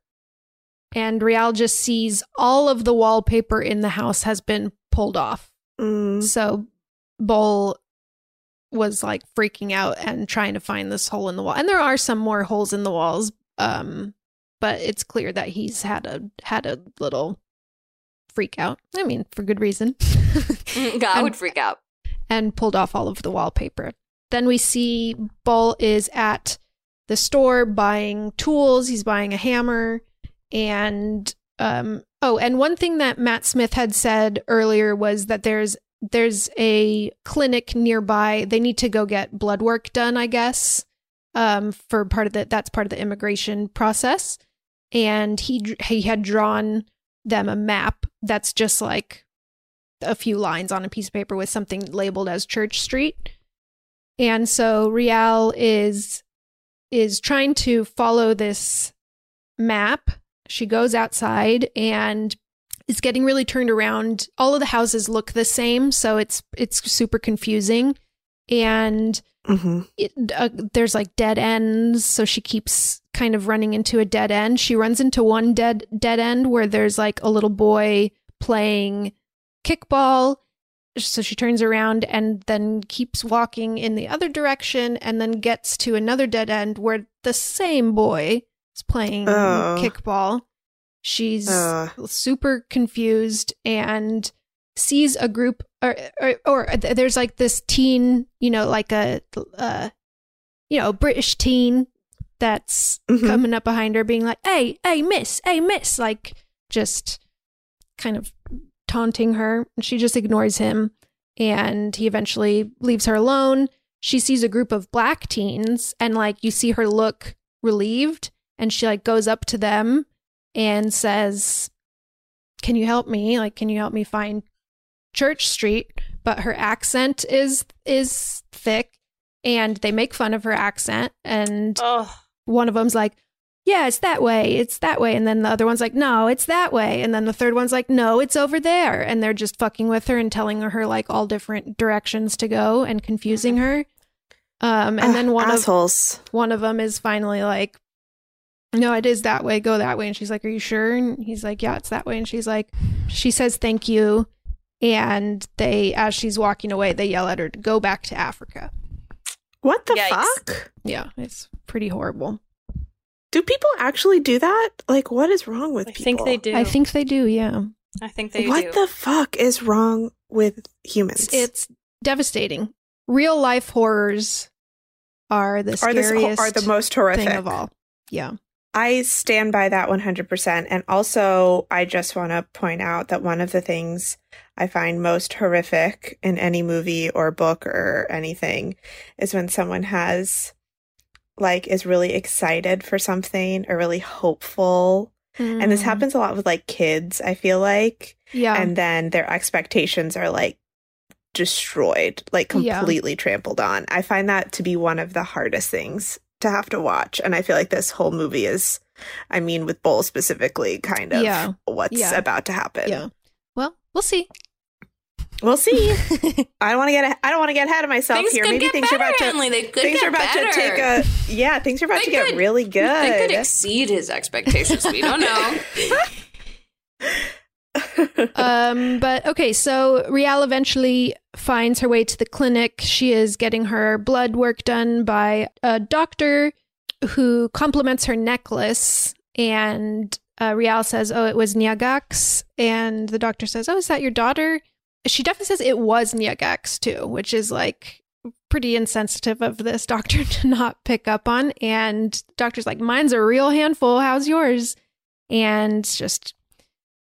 And Rial just sees all of the wallpaper in the house has been pulled off. Mm. So Bol was like freaking out and trying to find this hole in the wall. And there are some more holes in the walls, but it's clear that he's had a little freak out. I mean, for good reason. I would freak out. And pulled off all of the wallpaper. Then we see Bol is at the store buying tools. He's buying a hammer. And and one thing that Matt Smith had said earlier was that there's a clinic nearby. They need to go get blood work done, I guess, for part of that's part of the immigration process. And he had drawn them a map that's just like a few lines on a piece of paper with something labeled as Church Street. And so Rial is trying to follow this map. She goes outside and it's getting really turned around. All of the houses look the same, so it's super confusing. And there's like dead ends, so she keeps kind of running into a dead end. She runs into one dead end where there's like a little boy playing kickball. So she turns around and then keeps walking in the other direction and then gets to another dead end where the same boy playing kickball. She's super confused and sees a group or there's like this teen, like a British teen that's coming up behind her being like, hey miss, like just kind of taunting her, and she just ignores him, and he eventually leaves her alone. She sees a group of black teens and like you see her look relieved. And she like goes up to them and says, "Can you help me? Like, can you help me find Church Street?" But her accent is thick, and they make fun of her accent. And one of them's like, "Yeah, it's that way." And then the other one's like, "No, it's that way." And then the third one's like, "No, it's over there." And they're just fucking with her and telling her like all different directions to go and confusing her. And then one of them is finally like, "No, it is that way. Go that way." And she's like, "Are you sure?" And he's like, "Yeah, it's that way." And she's like, she says, "Thank you." And they, as she's walking away, they yell at her to go back to Africa. What the fuck? Yeah, it's pretty horrible. Do people actually do that? Like, what is wrong with people? I think they do, yeah. What the fuck is wrong with humans. It's devastating. Real life horrors are the scariest, are the most horrific thing of all. Yeah. I stand by that 100%. And also, I just want to point out that one of the things I find most horrific in any movie or book or anything is when someone has, like, is really excited for something or really hopeful. Mm. And this happens a lot with, like, kids, I feel like. Yeah. And then their expectations are, like, destroyed, like, completely trampled on. I find that to be one of the hardest things to have to watch. And I feel like this whole movie is, I mean, with Bull specifically, kind of what's about to happen. Yeah. Well, we'll see. We'll see. I don't want to get ahead of myself here. Maybe things are about to take a things are about to get really good. They could exceed his expectations. We don't know. But okay, so Rial eventually finds her way to the clinic. She is getting her blood work done by a doctor who compliments her necklace, and Rial says, "Oh, it was Nyagax," and the doctor says, "Oh, is that your daughter?" She definitely says it was Nyagax too, which is like pretty insensitive of this doctor to not pick up on. And the doctor's like, "Mine's a real handful. How's yours?" And it's just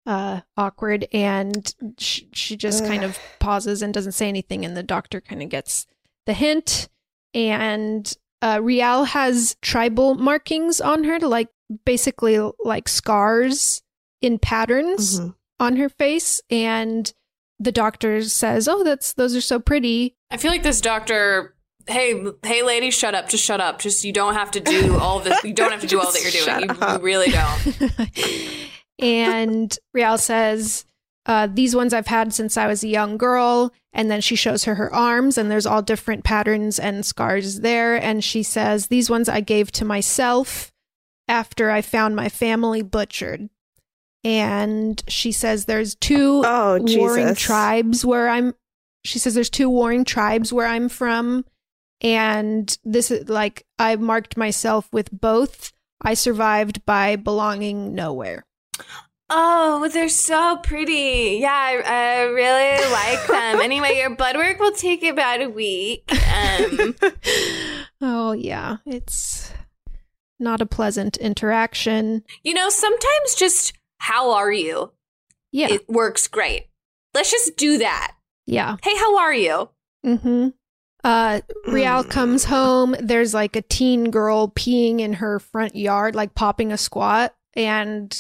awkward. And she just kind of pauses and doesn't say anything. And the doctor kind of gets the hint. And Rial has tribal markings on her, to like basically like scars in patterns on her face. And the doctor says, "Oh, those are so pretty." I feel like this doctor, hey, lady, shut up. Just shut up. Just you don't have to do all this. You don't have to do all that you're doing. You really don't. And Rial says, "These ones I've had since I was a young girl." And then she shows her arms, and there's all different patterns and scars there. And she says, "These ones I gave to myself after I found my family butchered." And she says there's two warring tribes where I'm. She says there's two warring tribes where I'm from, and this is like I marked myself with both. I survived by belonging nowhere. Oh, they're so pretty. Yeah, I really like them. Anyway, your blood work will take about a week. Oh yeah, it's not a pleasant interaction. You know, sometimes just. How are you? Yeah. It works great. Let's just do that. Yeah. Hey, how are you? Mm-hmm. Rial comes home. There's like a teen girl peeing in her front yard, like popping a squat. And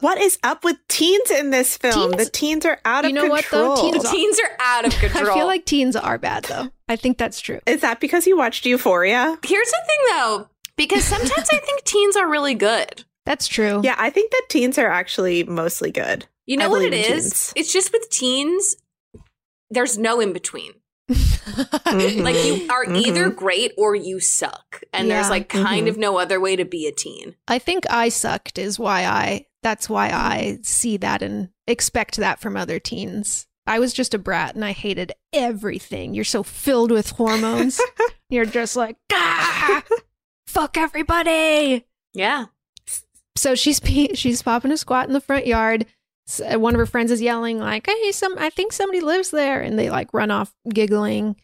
what is up with teens in this film? The teens are out of control. You know what, though? Teens are out of control. I feel like teens are bad, though. I think that's true. Is that because you watched Euphoria? Here's the thing, though. Because sometimes I think teens are really good. That's true. Yeah, I think that teens are actually mostly good. You know what it is? It's just with teens, there's no in between. Like you are either great or you suck. And there's like kind of no other way to be a teen. I think I sucked is why that's why I see that and expect that from other teens. I was just a brat and I hated everything. You're so filled with hormones. You're just like, fuck everybody. Yeah. So she's popping a squat in the front yard. One of her friends is yelling like, "Hey, I think somebody lives there," and they like run off giggling.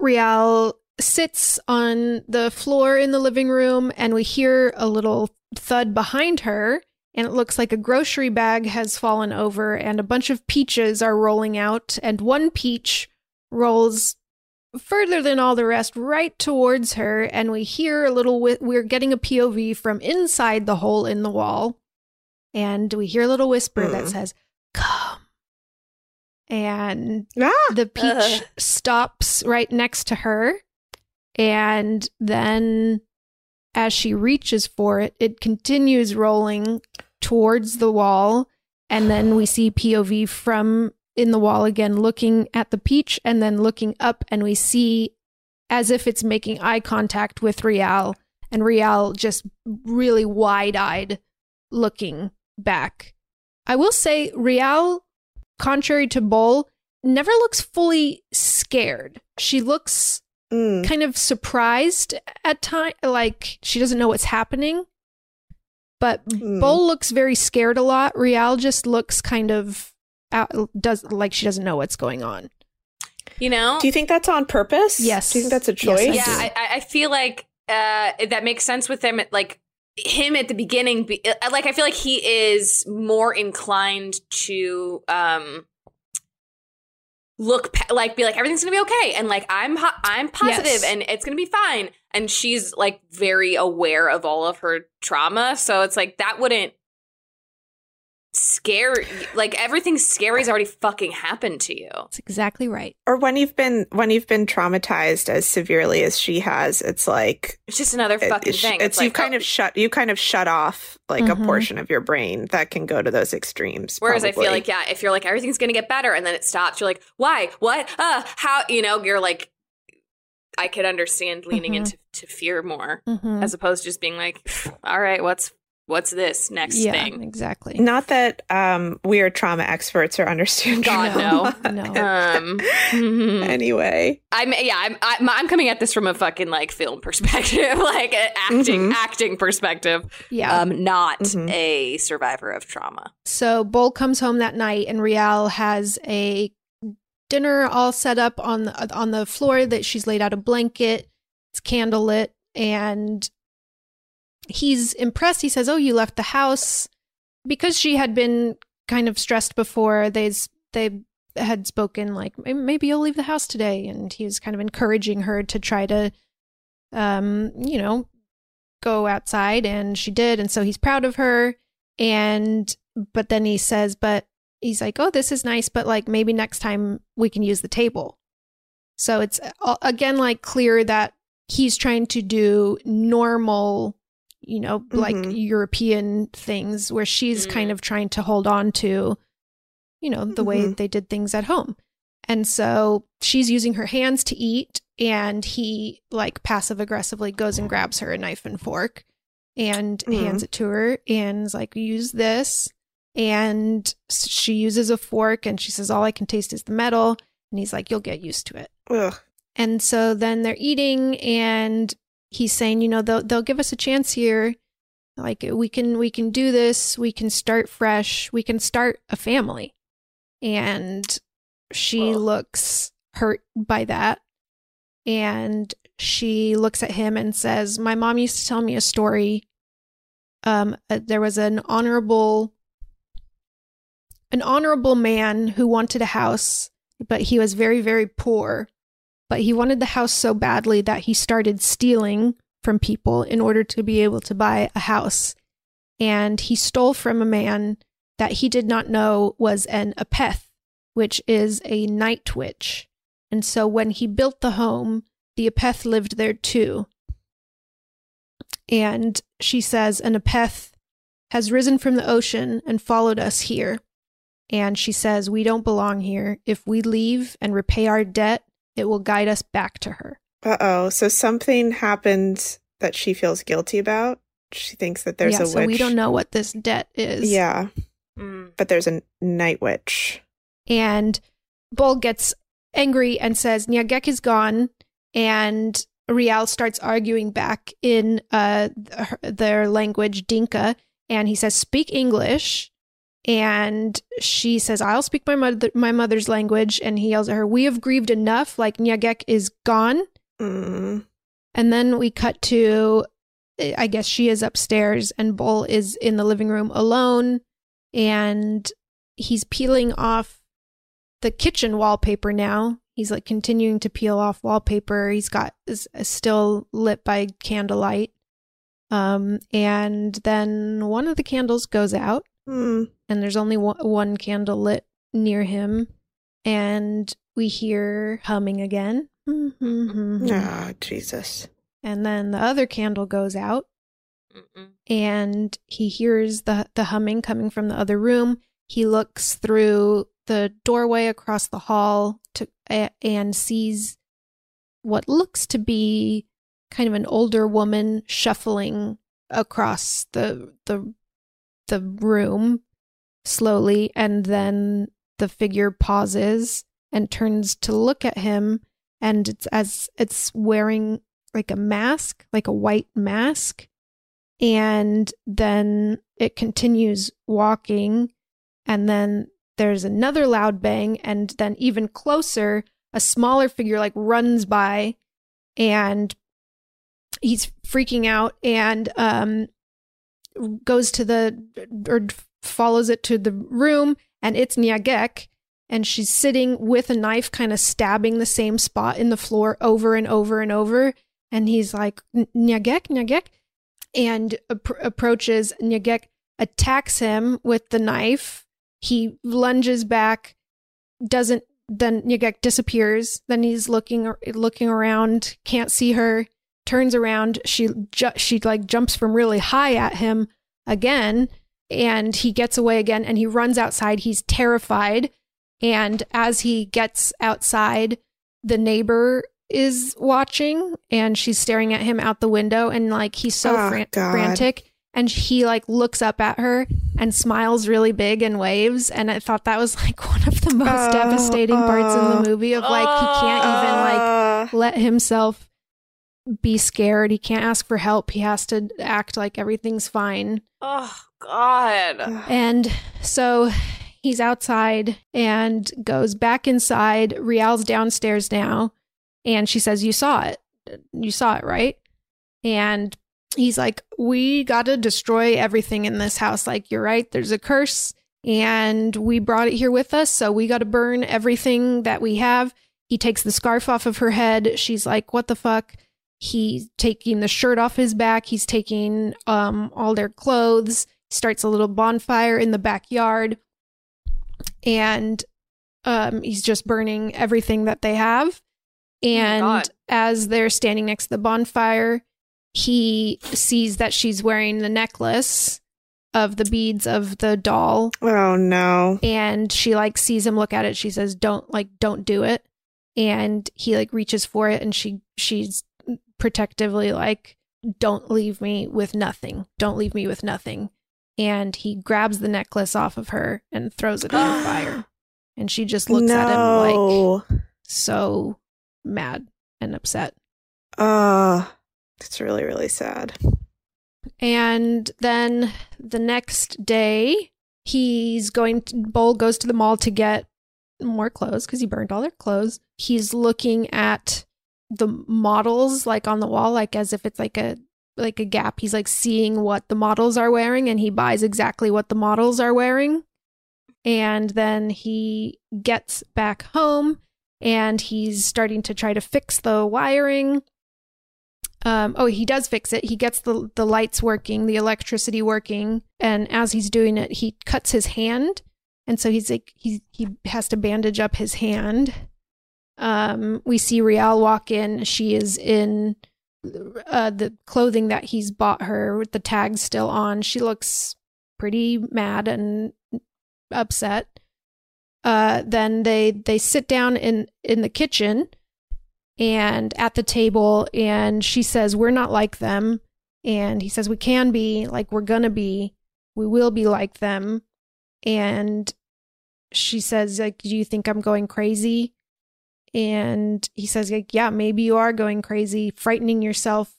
Rial sits on the floor in the living room, and we hear a little thud behind her, and it looks like a grocery bag has fallen over, and a bunch of peaches are rolling out, and one peach rolls further than all the rest, right towards her, and we hear a little. We're getting a POV from inside the hole in the wall, and we hear a little whisper that says, "Come." And the peach stops right next to her, and then as she reaches for it, it continues rolling towards the wall, and then we see POV from in the wall again, looking at the peach and then looking up, and we see as if it's making eye contact with Rial, and Rial just really wide-eyed looking back. I will say Rial, contrary to Bol, never looks fully scared. She looks kind of surprised at times, like she doesn't know what's happening. But Bol looks very scared a lot. Rial just looks kind of she doesn't know what's going on. You know? Do you think that's on purpose? Yes. Do you think that's a choice? Yes, I feel like that makes sense with them. Like him at the beginning, like I feel like he is more inclined to be like everything's gonna be okay, and like I'm positive, yes, and it's gonna be fine. And she's like very aware of all of her trauma, so it's like that wouldn't scare, like everything scary's already fucking happened to you. That's exactly right. Or when you've been traumatized as severely as she has, it's like it's just another fucking thing. It's like, you kind of shut off like mm-hmm. a portion of your brain that can go to those extremes. Whereas probably. I feel like if you're like everything's gonna get better and then it stops, you're like why, what, how, you know, you're like I could understand leaning mm-hmm. into fear more mm-hmm. as opposed to just being like, all right, what's this next thing? Exactly. Not that we are trauma experts or understand trauma. God, no. Mm-hmm. Anyway. I'm coming at this from a fucking like film perspective, like an acting perspective. Yeah. Not a survivor of trauma. So Bol comes home that night and Rial has a dinner all set up on the floor that she's laid out a blanket. It's candlelit and he's impressed. He says, oh, you left the house. Because she had been kind of stressed before, they had spoken like, maybe you'll leave the house today. And he was kind of encouraging her to try to, go outside. And she did. And so he's proud of her. But then he says, but he's like, oh, this is nice. But like, maybe next time we can use the table. So it's, again, like clear that he's trying to do normal, like European things where she's kind of trying to hold on to, the way they did things at home. And so she's using her hands to eat and he like passive aggressively goes and grabs her a knife and fork and hands it to her and is like, use this. And she uses a fork and she says, all I can taste is the metal. And he's like, you'll get used to it. Ugh. And so then they're eating and he's saying, they'll give us a chance here. Like, we can do this. We can start fresh. We can start a family. And she looks hurt by that. And she looks at him and says, my mom used to tell me a story. There was an honorable man who wanted a house, but he was very, very poor. But he wanted the house so badly that he started stealing from people in order to be able to buy a house. And he stole from a man that he did not know was an apeth, which is a night witch. And so when he built the home, the apeth lived there too. And she says, an apeth has risen from the ocean and followed us here. And she says, we don't belong here. If we leave and repay our debt, it will guide us back to her. Uh-oh. So something happened that she feels guilty about. She thinks that there's a witch. Yeah, so we don't know what this debt is. Yeah. Mm. But there's a night witch. And Bol gets angry and says, Nyagek is gone. And Rial starts arguing back in their language, Dinka. And he says, speak English. And she says, I'll speak my mother's language. And he yells at her, we have grieved enough, like Nyagek is gone. Mm. And then we cut to, I guess she is upstairs and Bol is in the living room alone. And he's peeling off the kitchen wallpaper now. He's like continuing to peel off wallpaper. He's got is still lit by candlelight. And then one of the candles goes out. And there's only one candle lit near him. And we hear humming again. Oh, Jesus. And then the other candle goes out. And he hears the humming coming from the other room. He looks through the doorway across the hall and sees what looks to be kind of an older woman shuffling across the room slowly, and then the figure pauses and turns to look at him, and it's wearing like a mask, like a white mask, and then it continues walking, and then There's another loud bang, and then even closer, a smaller figure like runs by, and he's freaking out and goes to the, or follows it to the room, and it's Nyagek, and she's sitting with a knife kind of stabbing the same spot in the floor over and over and over, and he's like, Nyagek, Nyagek, and approaches. Nyagek attacks him with the knife. He lunges back, doesn't, then Nyagek disappears. Then he's looking around, can't see her, turns around. She jumps from really high at him again, and he gets away again, and he runs outside. He's terrified. And as he gets outside, the neighbor is watching, and she's staring at him out the window, and like he's so frantic. And he like looks up at her and smiles really big and waves. And I thought that was like one of the most devastating parts in the movie, of like he can't even like let himself be scared. He can't ask for help. He has to act like everything's fine. Oh, God. And so he's outside and goes back inside. Rial's downstairs now. And she says, "You saw it. You saw it, right?" And he's like, "We gotta destroy everything in this house. Like, you're right, there's a curse, and we brought it here with us, so we gotta burn everything that we have." He takes the scarf off of her head. She's like, "What the fuck?" He's taking the shirt off his back. He's taking all their clothes. Starts a little bonfire in the backyard. And he's just burning everything that they have. And as they're standing next to the bonfire, he sees that she's wearing the necklace of the beads of the doll. Oh, no. And she like sees him look at it. She says, don't do it. And he like reaches for it, and she's protectively like, "Don't leave me with nothing. Don't leave me with nothing." And he grabs the necklace off of her and throws it on the fire. And she just looks at him like so mad and upset. It's really, really sad. And then the next day, Bol goes to the mall to get more clothes because he burned all their clothes. He's looking at the models like on the wall, like as if it's like a Gap. He's like seeing what the models are wearing, and he buys exactly what the models are wearing. And then he gets back home, and he's starting to try to fix the wiring. He does fix it. He gets the lights working, the electricity working, and as he's doing it, he cuts his hand, and so he's like he has to bandage up his hand. We see Rial walk in. She is in the clothing that he's bought her with the tags still on. She looks pretty mad and upset. Then they sit down in the kitchen. And at the table, and she says, "We're not like them." And he says, "We can be, like, we're gonna be, we will be like them." And she says, like, "Do you think I'm going crazy?" And he says, like, "Yeah, maybe you are going crazy, frightening yourself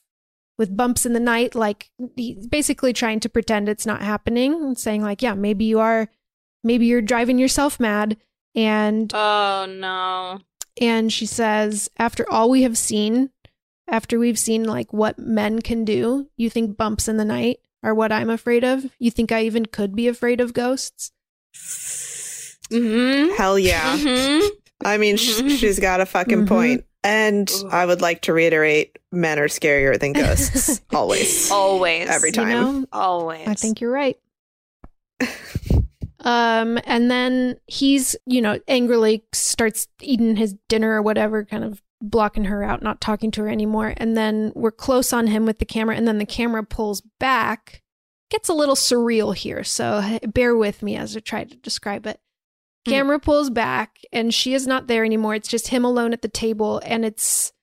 with bumps in the night." Like, he's basically trying to pretend it's not happening and saying, like, "Yeah, maybe you are, maybe you're driving yourself mad." And oh, no. And she says, "After all we have seen, after we've seen like what men can do, you think bumps in the night are what I'm afraid of? You think I even could be afraid of ghosts?" Mm-hmm. Hell yeah. Mm-hmm. I mean, she's got a fucking point. And I would like to reiterate, men are scarier than ghosts. Always. Always. Every time. You know, always. I think you're right. And then he's, you know, angrily starts eating his dinner or whatever, kind of blocking her out, not talking to her anymore. And then we're close on him with the camera, and then the camera pulls back. Gets a little surreal here, so bear with me as I try to describe it. Camera pulls back, and she is not there anymore. It's just him alone at the table, and it's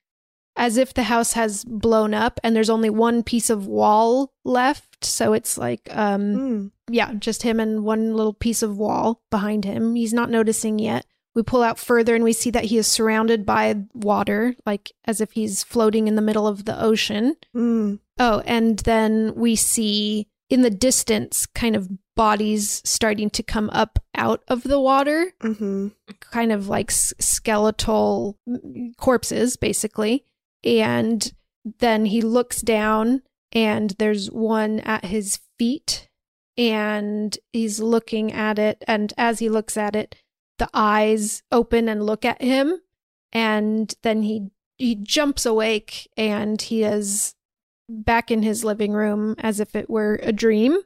as if the house has blown up, and there's only one piece of wall left. So it's like, yeah, just him and one little piece of wall behind him. He's not noticing yet. We pull out further, and we see that he is surrounded by water, like as if he's floating in the middle of the ocean. And then we see in the distance kind of bodies starting to come up out of the water, kind of like skeletal corpses, basically. And then he looks down and there's one at his feet and he's looking at it. And as he looks at it, the eyes open and look at him. And then he jumps awake and he is back in his living room as if it were a dream.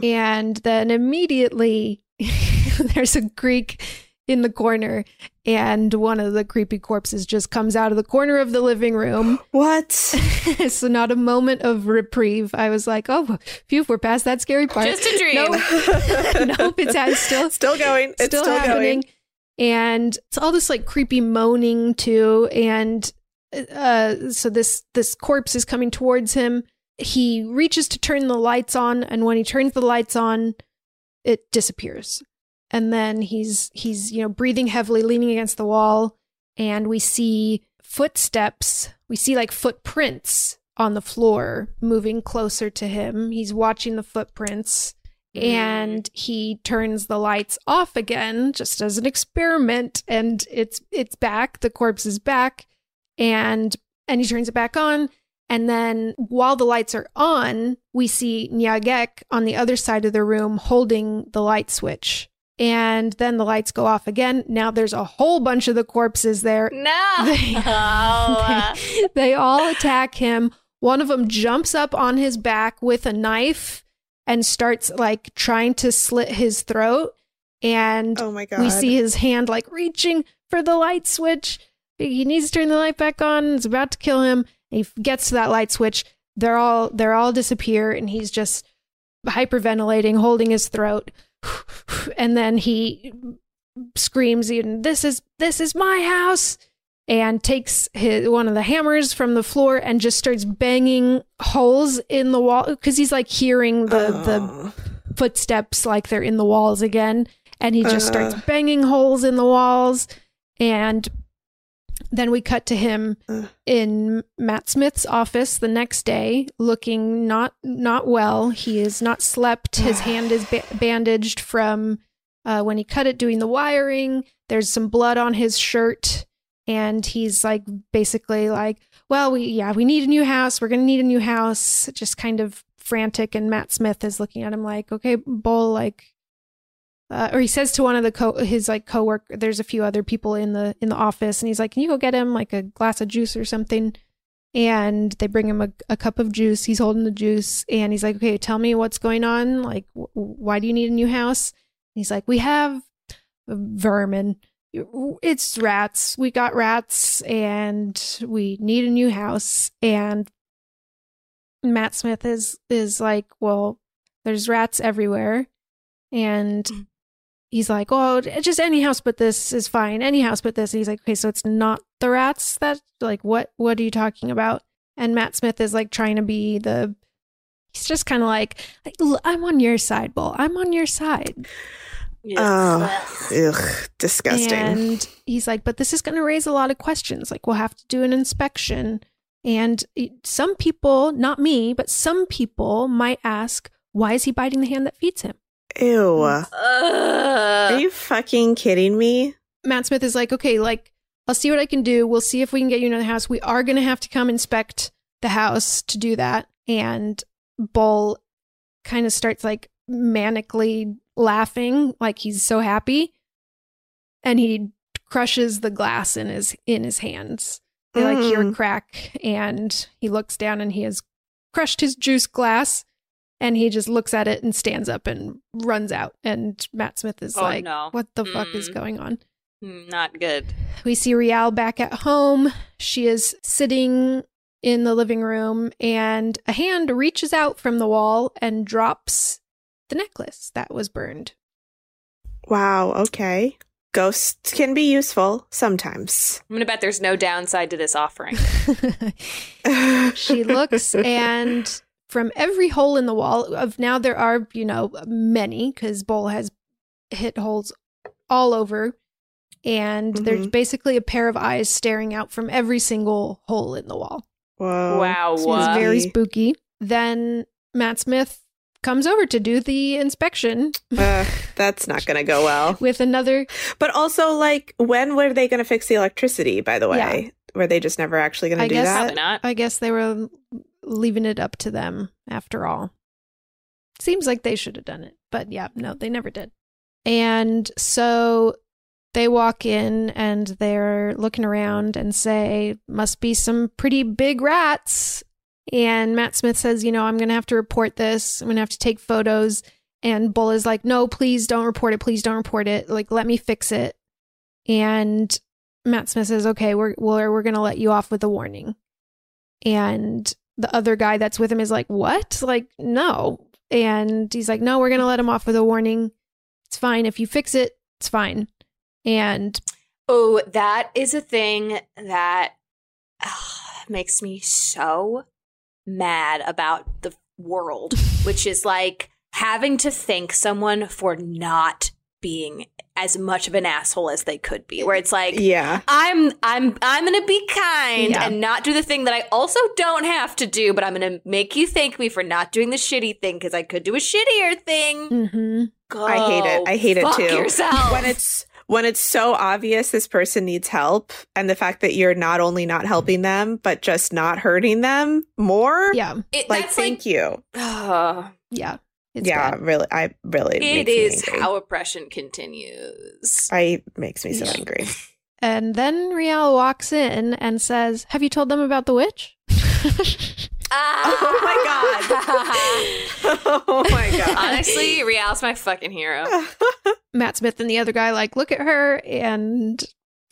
And then immediately there's a creak in the corner and one of the creepy corpses just comes out of the corner of the living room. What? So not a moment of reprieve. I was like, oh, phew, we're past that scary part. Just a dream. Nope, nope, it's still going. It's still happening. Going. And it's all this like creepy moaning too. And so this corpse is coming towards him. He reaches to turn the lights on, and when he turns the lights on, it disappears. And then he's breathing heavily, leaning against the wall, and we see footsteps. We see like footprints on the floor moving closer to him. He's watching the footprints, and he turns the lights off again, just as an experiment. And it's back. The corpse is back, and he turns it back on. And then while the lights are on, we see Nyagek on the other side of the room holding the light switch. And then the lights go off again. Now there's a whole bunch of the corpses there. No! They all attack him. One of them jumps up on his back with a knife and starts like trying to slit his throat. And oh my God. We see his hand like reaching for the light switch. He needs to turn the light back on. It's about to kill him. He gets to that light switch. They're all disappear, and he's just hyperventilating, holding his throat, and then he screams, "This is my house!" and takes one of the hammers from the floor and just starts banging holes in the wall because he's like hearing the footsteps like they're in the walls again, and he just starts banging holes in the walls. And then we cut to him in Matt Smith's office the next day, looking not well. He is not slept. His hand is bandaged from when he cut it doing the wiring. There's some blood on his shirt, and he's like basically like, well, we need a new house. We're gonna need a new house. Just kind of frantic, and Matt Smith is looking at him like, okay, Bull, like. Or he says to one of the coworker, there's a few other people in the office, and he's like, "Can you go get him like a glass of juice or something?" And they bring him a cup of juice. He's holding the juice, and he's like, "Okay, tell me what's going on. Like, why do you need a new house?" And he's like, "We have vermin. It's rats. We got rats, and we need a new house." And Matt Smith is like, "Well, there's rats everywhere," and he's like, "Oh, just any house but this is fine. Any house but this." And he's like, "Okay, so it's not the rats that, like, what are you talking about?" And Matt Smith is like trying to be he's just kind of like, "I'm on your side, Bull. I'm on your side." Yes. Ugh, disgusting. And he's like, "But this is going to raise a lot of questions. Like, we'll have to do an inspection. And some people, not me, but some people might ask, why is he biting the hand that feeds him?" Ew. Are you fucking kidding me? Matt Smith is like, "Okay, like, I'll see what I can do. We'll see if we can get you another house. We are going to have to come inspect the house to do that." And Bull kind of starts like manically laughing, like he's so happy. And he crushes the glass in his hands. They like hear a crack, and he looks down and he has crushed his juice glass. And he just looks at it and stands up and runs out. And Matt Smith is like, no. What the fuck is going on? Not good. We see Rial back at home. She is sitting in the living room, and a hand reaches out from the wall and drops the necklace that was burned. Wow, okay. Ghosts can be useful sometimes. I'm going to bet there's no downside to this offering. She looks and... From every hole in the wall, of now there are, many, because Bull has hit holes all over, and there's basically a pair of eyes staring out from every single hole in the wall. Wow. Wow. So it's very spooky. Then Matt Smith comes over to do the inspection. That's not going to go well. With another. But also, like, when were they going to fix the electricity, by the way? Yeah. Were they just never actually going to do that? Probably not. I guess they were leaving it up to them after all. Seems like they should have done it. But yeah, no, they never did. And so they walk in and they're looking around and say, must be some pretty big rats. And Matt Smith says, you know, I'm going to have to report this. I'm going to have to take photos. And Bull is like, no, please don't report it. Please don't report it. Like, let me fix it. And Matt Smith says, okay, we're going to let you off with a warning. And the other guy that's with him is like, what? Like, no. And he's like, no, we're going to let him off with a warning. It's fine. If you fix it, it's fine. And oh, that is a thing that makes me so mad about the world, which is like having to thank someone for not being as much of an asshole as they could be, where it's like, yeah, I'm gonna be kind and not do the thing that I also don't have to do, but I'm gonna make you thank me for not doing the shitty thing because I could do a shittier thing. Mm-hmm. Go, I hate it. I hate it too. Yourself. When it's so obvious this person needs help, and the fact that you're not only not helping them but just not hurting them more. Yeah, thank you. Yeah. It's bad. Really. It is how oppression continues. It makes me so angry. And then Rial walks in and says, have you told them about the witch? Oh my God. Honestly, Rial's my fucking hero. Matt Smith and the other guy, like, look at her. And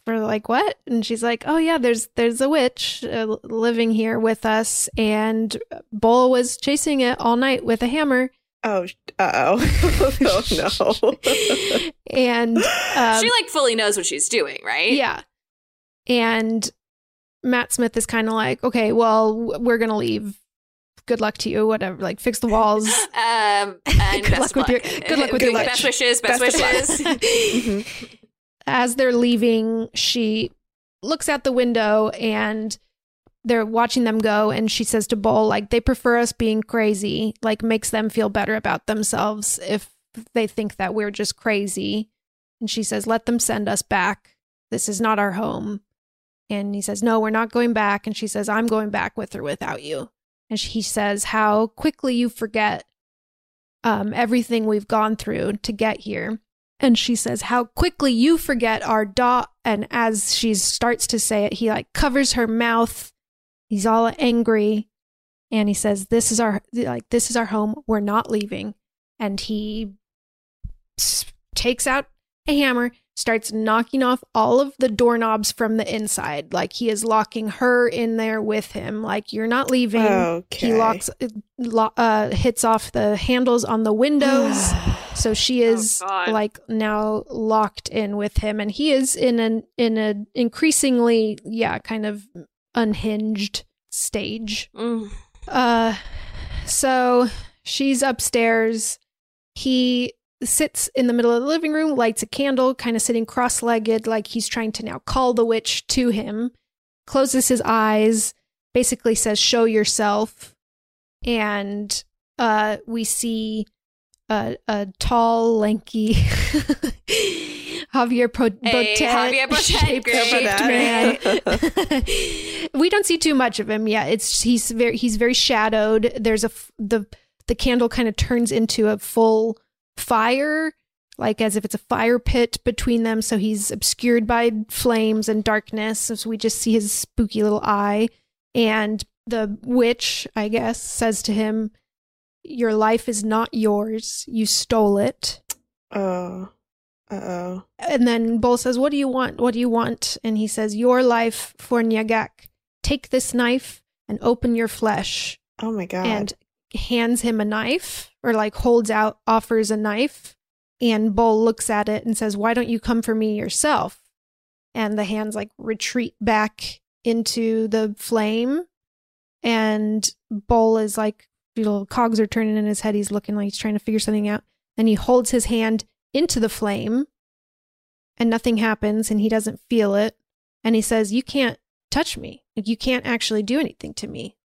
we're like, what? And she's like, oh, yeah, there's a witch living here with us. And Bull was chasing it all night with a hammer. Oh, oh no. And she like fully knows what she's doing, right? Yeah. And Matt Smith is kind of like, okay, well, we're going to leave. Good luck to you. Whatever. Like, fix the walls. And good luck with your best wishes. Best wishes. Mm-hmm. As they're leaving, she looks out the window and they're watching them go, and she says to Bull, like, they prefer us being crazy, like, makes them feel better about themselves if they think that we're just crazy. And she says, let them send us back. This is not our home. And he says, no, we're not going back. And she says, I'm going back with or without you. And he says, how quickly you forget everything we've gone through to get here. And she says, how quickly you forget our da. And as she starts to say it, he like covers her mouth. He's all angry, and he says, "This is our home. We're not leaving." And he takes out a hammer, starts knocking off all of the doorknobs from the inside. Like, he is locking her in there with him. Like, you're not leaving. Okay. He hits off the handles on the windows, so she is like now locked in with him, and he is in an increasingly kind of unhinged stage. So she's upstairs. He sits in the middle of the living room, lights a candle, kind of sitting cross-legged, like he's trying to now call the witch to him, closes his eyes, basically says, show yourself. And we see a tall, lanky Javier Botet, shaped man. We don't see too much of him yet. He's very shadowed. There's the candle kind of turns into a full fire, like as if it's a fire pit between them. So he's obscured by flames and darkness. So we just see his spooky little eye. And the witch, I guess, says to him, "Your life is not yours. You stole it." Uh-oh. And then Bull says, what do you want? What do you want? And he says, your life for Nyagak. Take this knife and open your flesh. Oh, my God. And hands him a knife, or like holds out, offers a knife. And Bull looks at it and says, why don't you come for me yourself? And the hands like retreat back into the flame. And Bull is like, little cogs are turning in his head. He's looking like he's trying to figure something out. And he holds his hand into the flame, and nothing happens, and he doesn't feel it. And he says, you can't touch me. Like, you can't actually do anything to me.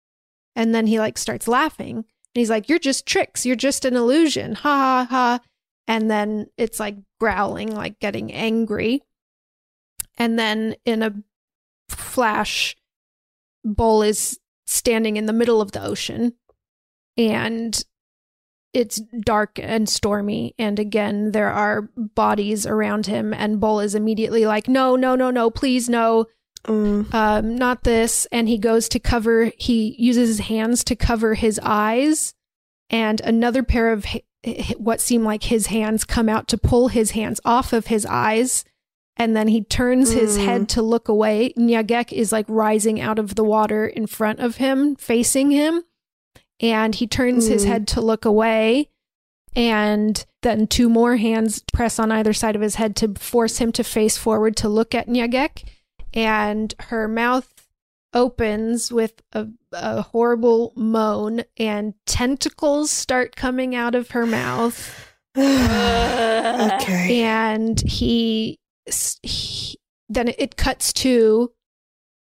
And then he like starts laughing, And he's like, you're just tricks. You're just an illusion. Ha ha ha. And then it's like growling, like getting angry. And then in a flash, Bol is standing in the middle of the ocean. And it's dark and stormy. And again, there are bodies around him. And Bol is immediately like, no, no, no, no, please, no. Not this. And he goes to cover, he uses his hands to cover his eyes. And another pair of what seem like his hands come out to pull his hands off of his eyes. And then he turns his head to look away. Nyagek is like rising out of the water in front of him, facing him. And he turns his head to look away. And then two more hands press on either side of his head to force him to face forward to look at Nyagek. And her mouth opens with a horrible moan, and tentacles start coming out of her mouth. Okay. And he then it cuts to,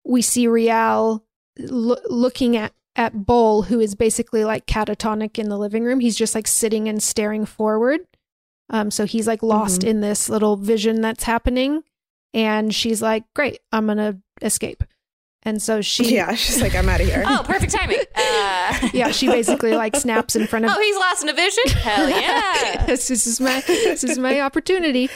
we see Rial looking at Bol, who is basically like catatonic in the living room. He's just like sitting and staring forward. So he's like lost in this little vision that's happening. And she's like, great, I'm going to escape. And so she's like, I'm out of here. Oh, perfect timing. Yeah, she basically like snaps in front of. Oh, he's lost in a vision? Hell yeah. This is my opportunity.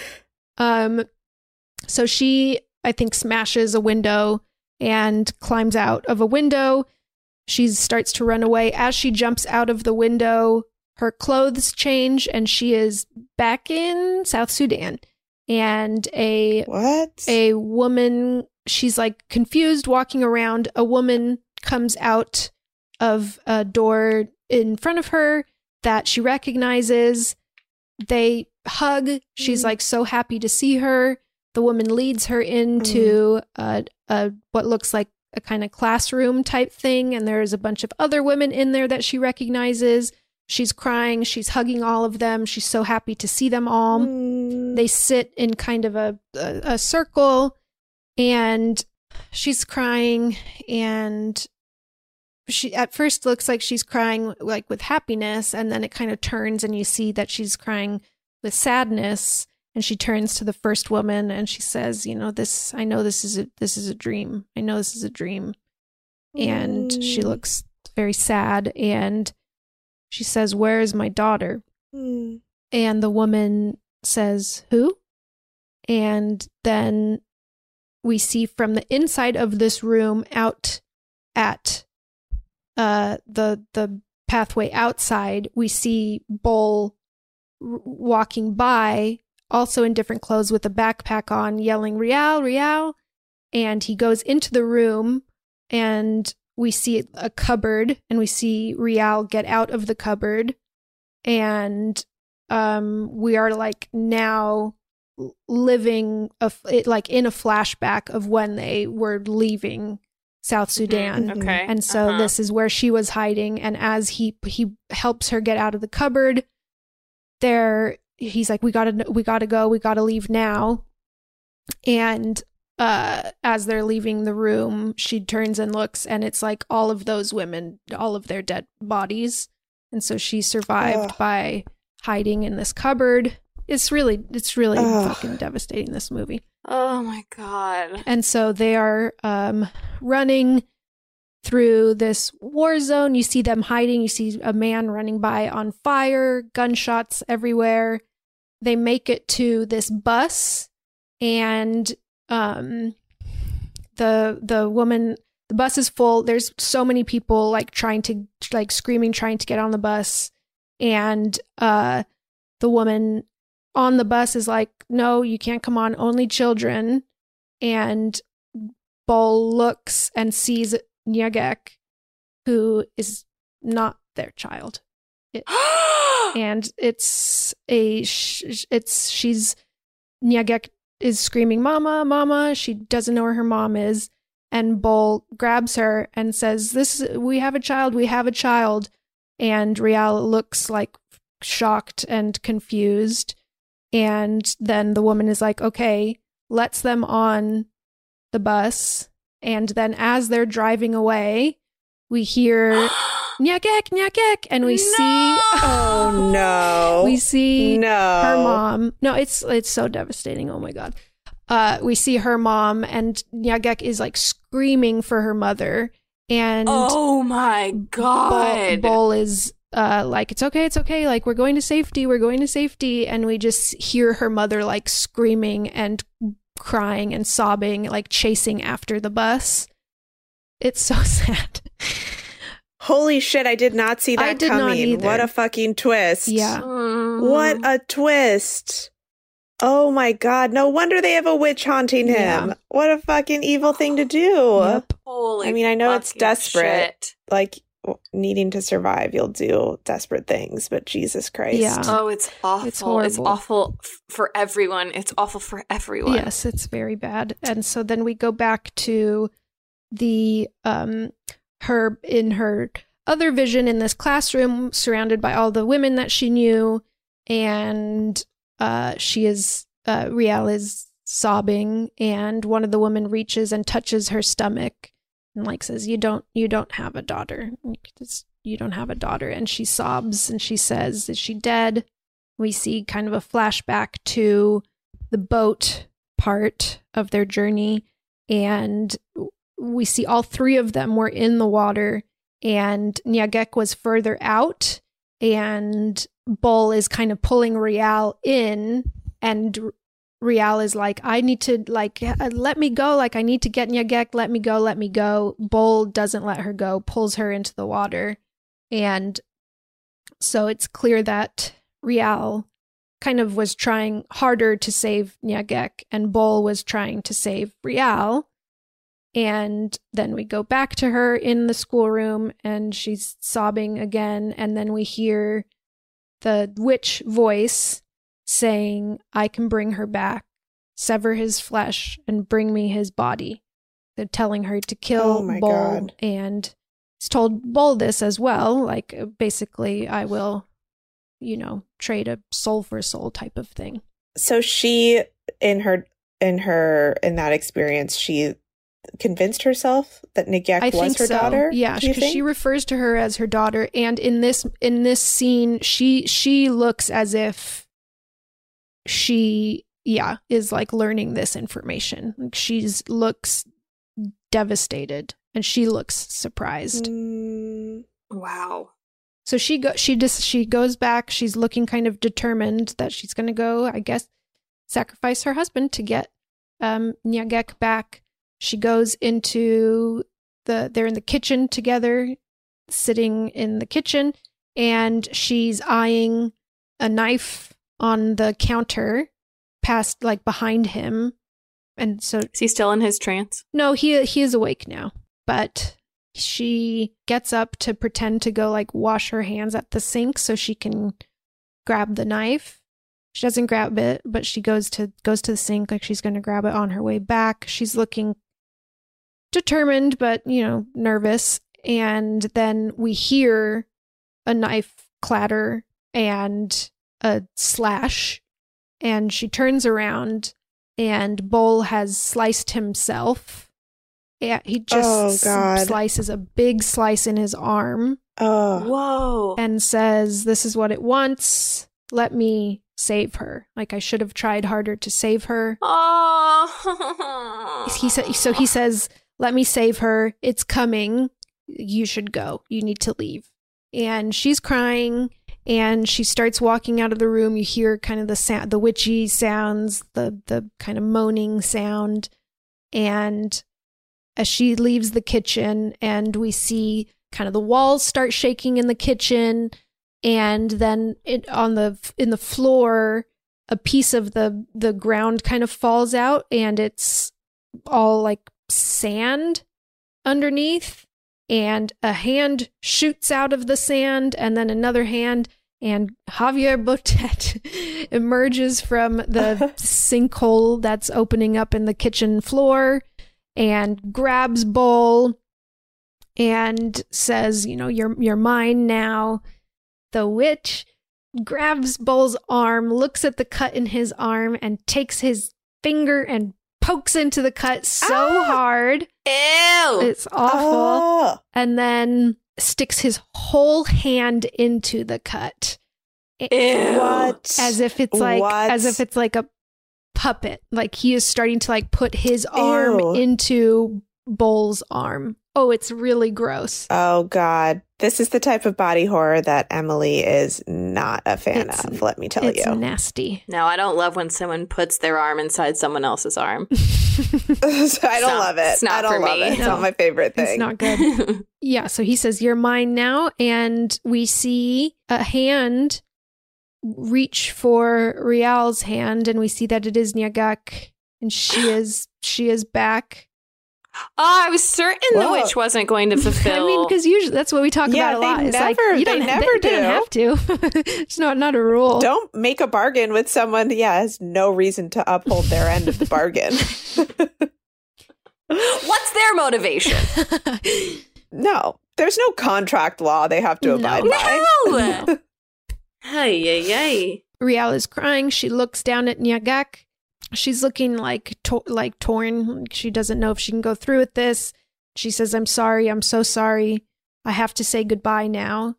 So she, I think, smashes a window and climbs out of a window. She starts to run away. As she jumps out of the window, her clothes change and she is back in South Sudan. And a woman, she's like confused, walking around. A woman comes out of a door in front of her that she recognizes. They hug. She's like so happy to see her. The woman leads her into a what looks like a kind of classroom type thing. And there's a bunch of other women in there that she recognizes. She's crying. She's hugging all of them. She's so happy to see them all. They sit in kind of a circle, and she's crying. And she at first looks like she's crying like with happiness, and then it kind of turns, and you see that she's crying with sadness. And she turns to the first woman, and she says, "You know, this. I know this is a dream. I know this is a dream." And she looks very sad and. She says, where is my daughter? And the woman says, who? And then we see from the inside of this room out at the pathway outside, we see Bol walking by, also in different clothes with a backpack on, yelling, Rial, Rial. And he goes into the room and we see a cupboard, and we see Rial get out of the cupboard, and we are like now living in a flashback of when they were leaving South Sudan. Okay, and so this is where she was hiding. And as he helps her get out of the cupboard, there he's like, "We gotta leave now," and. As they're leaving the room, she turns and looks, and it's like all of those women, all of their dead bodies. And so she survived by hiding in this cupboard. It's really fucking devastating, this movie. Oh my God. And so they are running through this war zone. You see them hiding. You see a man running by on fire, gunshots everywhere. They make it to this bus, and the woman, the bus is full. There's so many people like screaming, trying to get on the bus. And, the woman on the bus is like, no, you can't come on, only children. And Bol looks and sees Nyagek, who is not their child. And she's Nyagek is screaming, mama, mama. She doesn't know where her mom is. And Bol grabs her and says, we have a child. And Rial looks like shocked and confused. And then the woman is like, okay, lets them on the bus. And then as they're driving away, we hear nyakek, nyakek. And we see her mom. No, it's so devastating. Oh my God. We see her mom, and nyakek is like screaming for her mother. And oh my God, Bol is like, it's okay, it's okay. Like, we're going to safety, we're going to safety. And we just hear her mother like screaming and crying and sobbing, like chasing after the bus. It's so sad. Holy shit, I did not see that coming. What a fucking twist. Yeah. What a twist. Oh my God. No wonder they have a witch haunting him. Yeah. What a fucking evil thing to do. Yep. Holy, I mean, I know it's desperate. Shit. Like, needing to survive, you'll do desperate things, but Jesus Christ. Yeah. Oh, it's awful. It's horrible. It's awful for everyone. It's awful for everyone. Yes, it's very bad. And so then we go back to the her in her other vision in this classroom, surrounded by all the women that she knew, and she is Riel is sobbing, and one of the women reaches and touches her stomach and like says, you don't have a daughter, you don't have a daughter. And she sobs and she says, is she dead? We see kind of a flashback to the boat part of their journey, and we see all three of them were in the water, and nyakek was further out, and Bol is kind of pulling Riel in, and Riel is like, I need to, like, let me go. Like, I need to get nyakek. Let me go. Let me go. Bol doesn't let her go, pulls her into the water. And so it's clear that Riel kind of was trying harder to save nyakek, and Bol was trying to save Riel. And then we go back to her in the schoolroom, and she's sobbing again. And then we hear the witch voice saying, I can bring her back, sever his flesh, and bring me his body. They're telling her to kill Bol. God. And he's told Bol this as well. Like, basically, I will, you know, trade a soul for a soul type of thing. So she, in that experience, she convinced herself that Nyakek was her daughter? Yeah, because she refers to her as her daughter, and in this scene she looks as if she is like learning this information. Like, she's looks devastated and she looks surprised. Wow. So she goes back, she's looking kind of determined that she's going to go, I guess, sacrifice her husband to get Nyakek back. She goes into they're in the kitchen together, sitting in the kitchen, and she's eyeing a knife on the counter past, like, behind him. And so, is he still in his trance? No, he is awake now, but she gets up to pretend to go, like, wash her hands at the sink so she can grab the knife. She doesn't grab it, but she goes to the sink like she's going to grab it on her way back. She's looking determined, but, you know, nervous. And then we hear a knife clatter and a slash, and she turns around, and Bol has sliced himself. Yeah, he just slices a big slice in his arm. Oh, whoa! And says, "This is what it wants. Let me save her. Like, I should have tried harder to save her." Oh. He says, "Let me save her. It's coming. You should go. You need to leave." And she's crying, and she starts walking out of the room. You hear kind of the sound, the witchy sounds, the kind of moaning sound. And as she leaves the kitchen, and we see kind of the walls start shaking in the kitchen. And then in the floor, a piece of the ground kind of falls out, and it's all like sand underneath. And a hand shoots out of the sand, and then another hand, and Javier Botet emerges from the sinkhole that's opening up in the kitchen floor, and grabs Bol and says, "You know, you're mine now." The witch grabs Bol's arm, looks at the cut in his arm, and takes his finger and pokes into the cut so hard. Ew! It's awful. Oh. And then sticks his whole hand into the cut. Ew. What? As if it's like a puppet. Like he is starting to like put his arm into Bull's arm. Oh, it's really gross. Oh God. This is the type of body horror that Emily is not a fan of, let me tell you. It's nasty. No, I don't love when someone puts their arm inside someone else's arm. I don't love it. It's not for me. It's not my favorite thing. It's not good. Yeah, so he says, "You're mine now." And we see a hand reach for Rial's hand, and we see that it is Nyagak, and she is back. Oh, I was certain the witch wasn't going to fulfill. I mean, because usually that's what we talk about a lot. It's like, they never have to. It's not a rule. Don't make a bargain with someone that has no reason to uphold their end of the bargain. What's their motivation? No, there's no contract law they have to abide by. No. Hey. Rial is crying. She looks down at Nyagak. She's looking like torn. She doesn't know if she can go through with this. She says, "I'm sorry. I'm so sorry. I have to say goodbye now.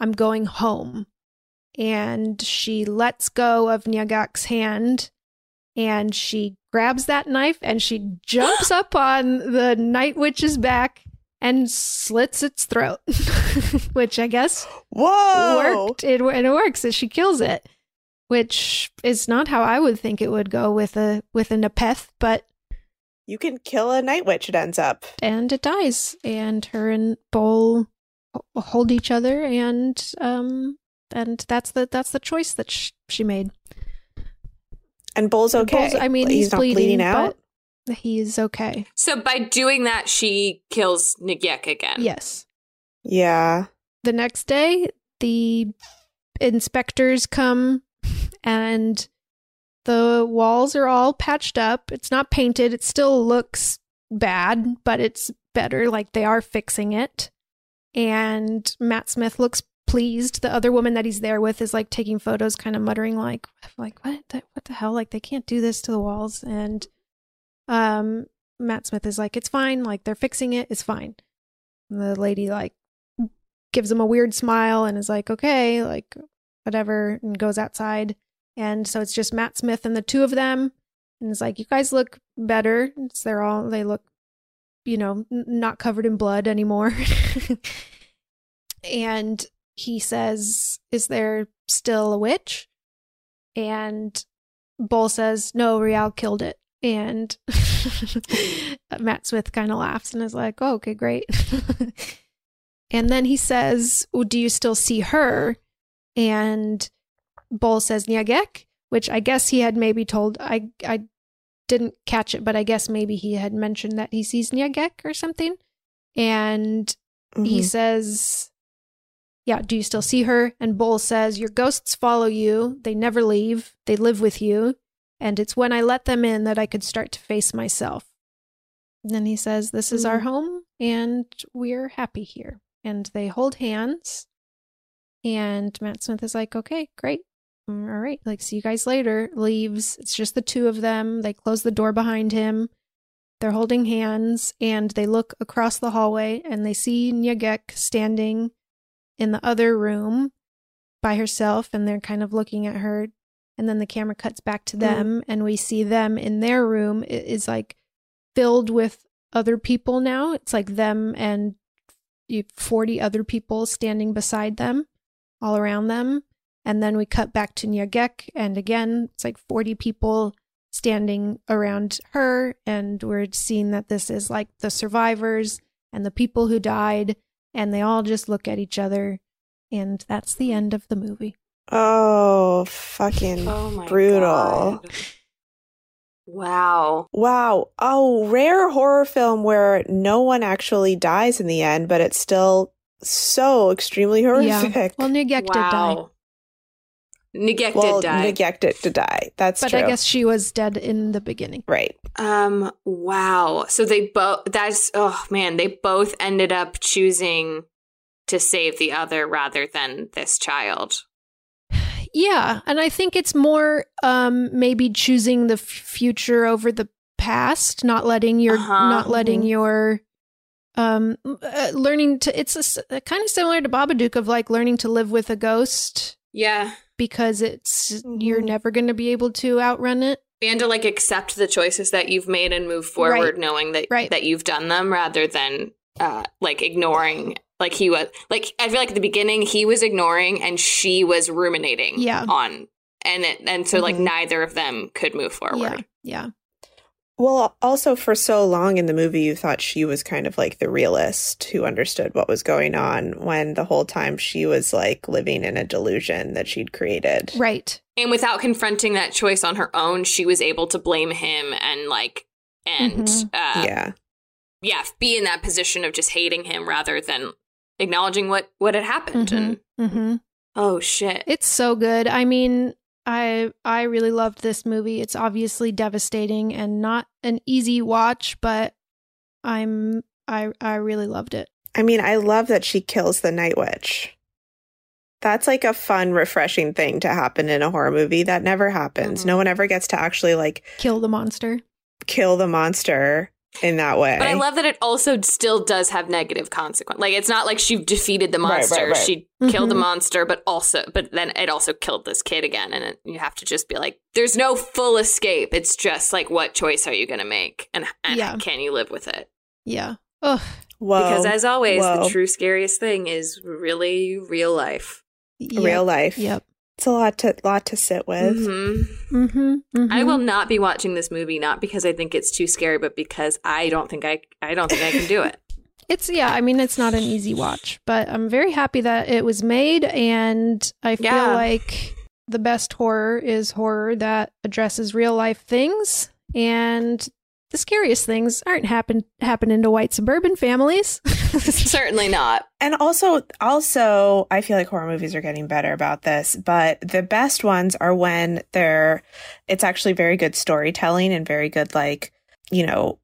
I'm going home." And she lets go of Nyagak's hand, and she grabs that knife, and she jumps up on the Night Witch's back and slits its throat, which I guess worked. It works as she kills it. Which is not how I would think it would go with a Nepeth, but you can kill a Night Witch, it ends up. And it dies. And her and Bol hold each other, and that's the choice that she made. And Bol's okay. I mean, he's not bleeding out. But he's okay. So by doing that, she kills Nyagak again. Yes. Yeah. The next day, the inspectors come. And the walls are all patched up. It's not painted. It still looks bad, but it's better. Like, they are fixing it. And Matt Smith looks pleased. The other woman that he's there with is like taking photos, kind of muttering like what the hell? Like, they can't do this to the walls. And Matt Smith is like, "It's fine. Like, they're fixing it. It's fine." And the lady like gives him a weird smile and is like, "Okay, like, whatever," and goes outside. And so it's just Matt Smith and the two of them. And it's like, "You guys look better." It's they look, not covered in blood anymore. And he says, "Is there still a witch?" And Bol says, "No, Rial killed it." And Matt Smith kind of laughs and is like, "Oh, okay, great." And then he says, "Do you still see her?" And Bol says Nyagak, which I guess he had maybe told. I didn't catch it, but I guess maybe he had mentioned that he sees Nyagak or something. And he says, "Yeah, do you still see her?" And Bol says, "Your ghosts follow you. They never leave. They live with you. And it's when I let them in that I could start to face myself." And then he says, "This is our home, and we're happy here." And they hold hands. And Matt Smith is like, "Okay, great. All right. Like, see you guys later." Leaves. It's just the two of them. They close the door behind him. They're holding hands, and they look across the hallway, and they see Nyagak standing in the other room by herself, and they're kind of looking at her. And then the camera cuts back to them, and we see them in their room. It is like filled with other people now. It's like them and 40 other people standing beside them, all around them. And then we cut back to Nyagak, and again, it's like 40 people standing around her, and we're seeing that this is like the survivors and the people who died, and they all just look at each other, and that's the end of the movie. Oh, fucking brutal. God. Wow. Oh, rare horror film where no one actually dies in the end, but it's still so extremely horrific. Yeah. Well, Nyagak did die. Nyagak did die. That's true. But I guess she was dead in the beginning. Right. Wow. So they both, they both ended up choosing to save the other rather than this child. Yeah. And I think it's more maybe choosing the future over the past, not letting your learning to, it's a kind of similar to Babadook of like learning to live with a ghost. Yeah. Because it's, you're never going to be able to outrun it. And to like accept the choices that you've made and move forward, knowing that that you've done them, rather than like ignoring. Like he was, like I feel like at the beginning he was ignoring and she was ruminating on, and so like neither of them could move forward. Yeah. Well, also for so long in the movie, you thought she was kind of like the realist who understood what was going on, when the whole time she was like living in a delusion that she'd created. Right. And without confronting that choice on her own, she was able to blame him and like be in that position of just hating him rather than acknowledging what had happened. Oh, shit. It's so good. I mean, I really loved this movie. It's obviously devastating and not an easy watch, but I really loved it. I mean, I love that she kills the Night Witch. That's like a fun, refreshing thing to happen in a horror movie. That never happens. No one ever gets to actually like kill the monster in that way. But I love that it also still does have negative consequence. Like it's not like she defeated the monster. Right. She killed the monster, but then it also killed this kid again. And you have to just be like, there's no full escape. It's just like, what choice are you going to make? And can you live with it? Yeah. Ugh. Whoa. Because as always, the true scariest thing is really real life. Yep. Real life. Yep. It's a lot to sit with. I will not be watching this movie, not because I think it's too scary, but because I don't think I can do it. It's I mean, it's not an easy watch, but I'm very happy that it was made, and I feel like the best horror is horror that addresses real life things, and the scariest things aren't happening to white suburban families. Certainly not. And also, I feel like horror movies are getting better about this, but the best ones are when it's actually very good storytelling and very good, like, you know,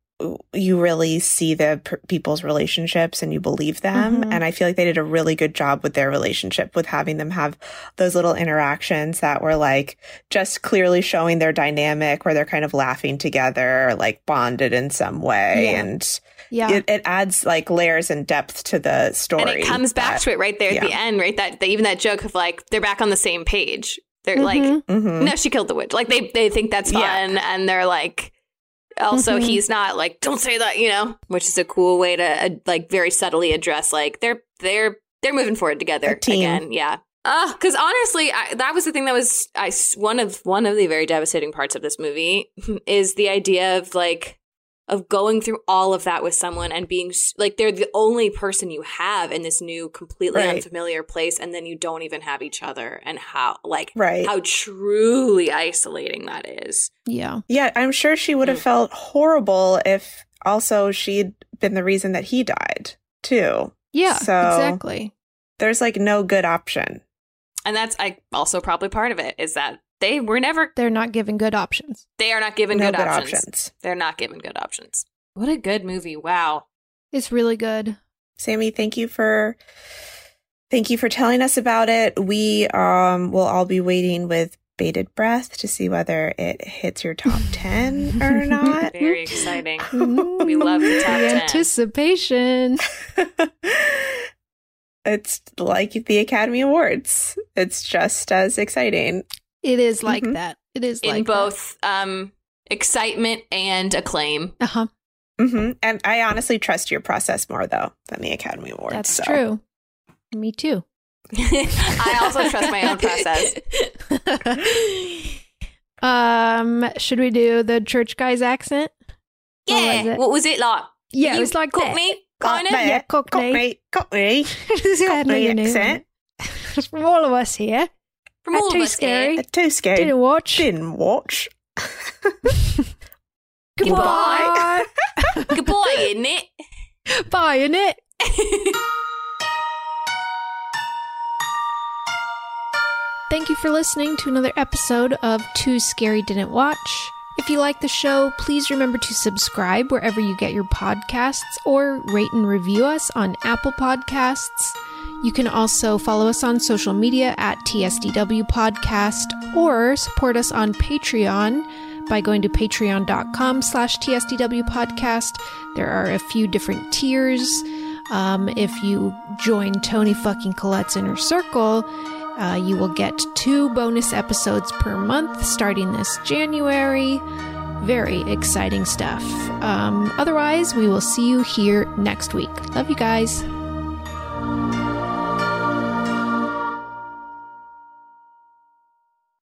you really see the people's relationships and you believe them. And I feel like they did a really good job with their relationship, with having them have those little interactions that were like just clearly showing their dynamic, where they're kind of laughing together, or like bonded in some way. Yeah. And it adds like layers and depth to the story. And it comes back to it right there at the end, right? That even that joke of like, they're back on the same page. They're like, no, she killed the witch. Like they think that's fun. Yeah. And they're like, also, he's not like, don't say that, you know, which is a cool way to like very subtly address like they're moving forward together again. Yeah. Because honestly, that was the thing that was one of the very devastating parts of this movie is the idea of like of going through all of that with someone and being like they're the only person you have in this new, completely unfamiliar place. And then you don't even have each other, and how like how truly isolating that is. Yeah. Yeah. I'm sure she would have felt horrible if also she'd been the reason that he died, too. Yeah, so exactly. There's like no good option. And that's also probably part of it is that they're not given good options. They are not given good options. They're not given good options. What a good movie. Wow. It's really good. Sammy, thank you for telling us about it. We will all be waiting with bated breath to see whether it hits your top 10 or not. Very exciting. We love the top 10. Anticipation. It's like the Academy Awards. It's just as exciting. It is like that. It is like in both excitement and acclaim. And I honestly trust your process more, though, than the Academy Awards. That's true. Me too. I also trust my own process. Should we do the church guy's accent? Yeah. What was it like? Yeah, it was like Cockney. Kind of. Yeah, Cockney. Cockney. Cockney accent. From all of us here. Too scary. Didn't watch. Goodbye. Goodbye, innit? Bye, innit? Thank you for listening to another episode of Too Scary Didn't Watch. If you like the show, please remember to subscribe wherever you get your podcasts, or rate and review us on Apple Podcasts. You can also follow us on social media at TSDWpodcast, or support us on Patreon by going to patreon.com/TSDWpodcast. There are a few different tiers. If you join Tony fucking Collette's Inner Circle, you will get 2 bonus episodes per month starting this January. Very exciting stuff. Otherwise, we will see you here next week. Love you guys.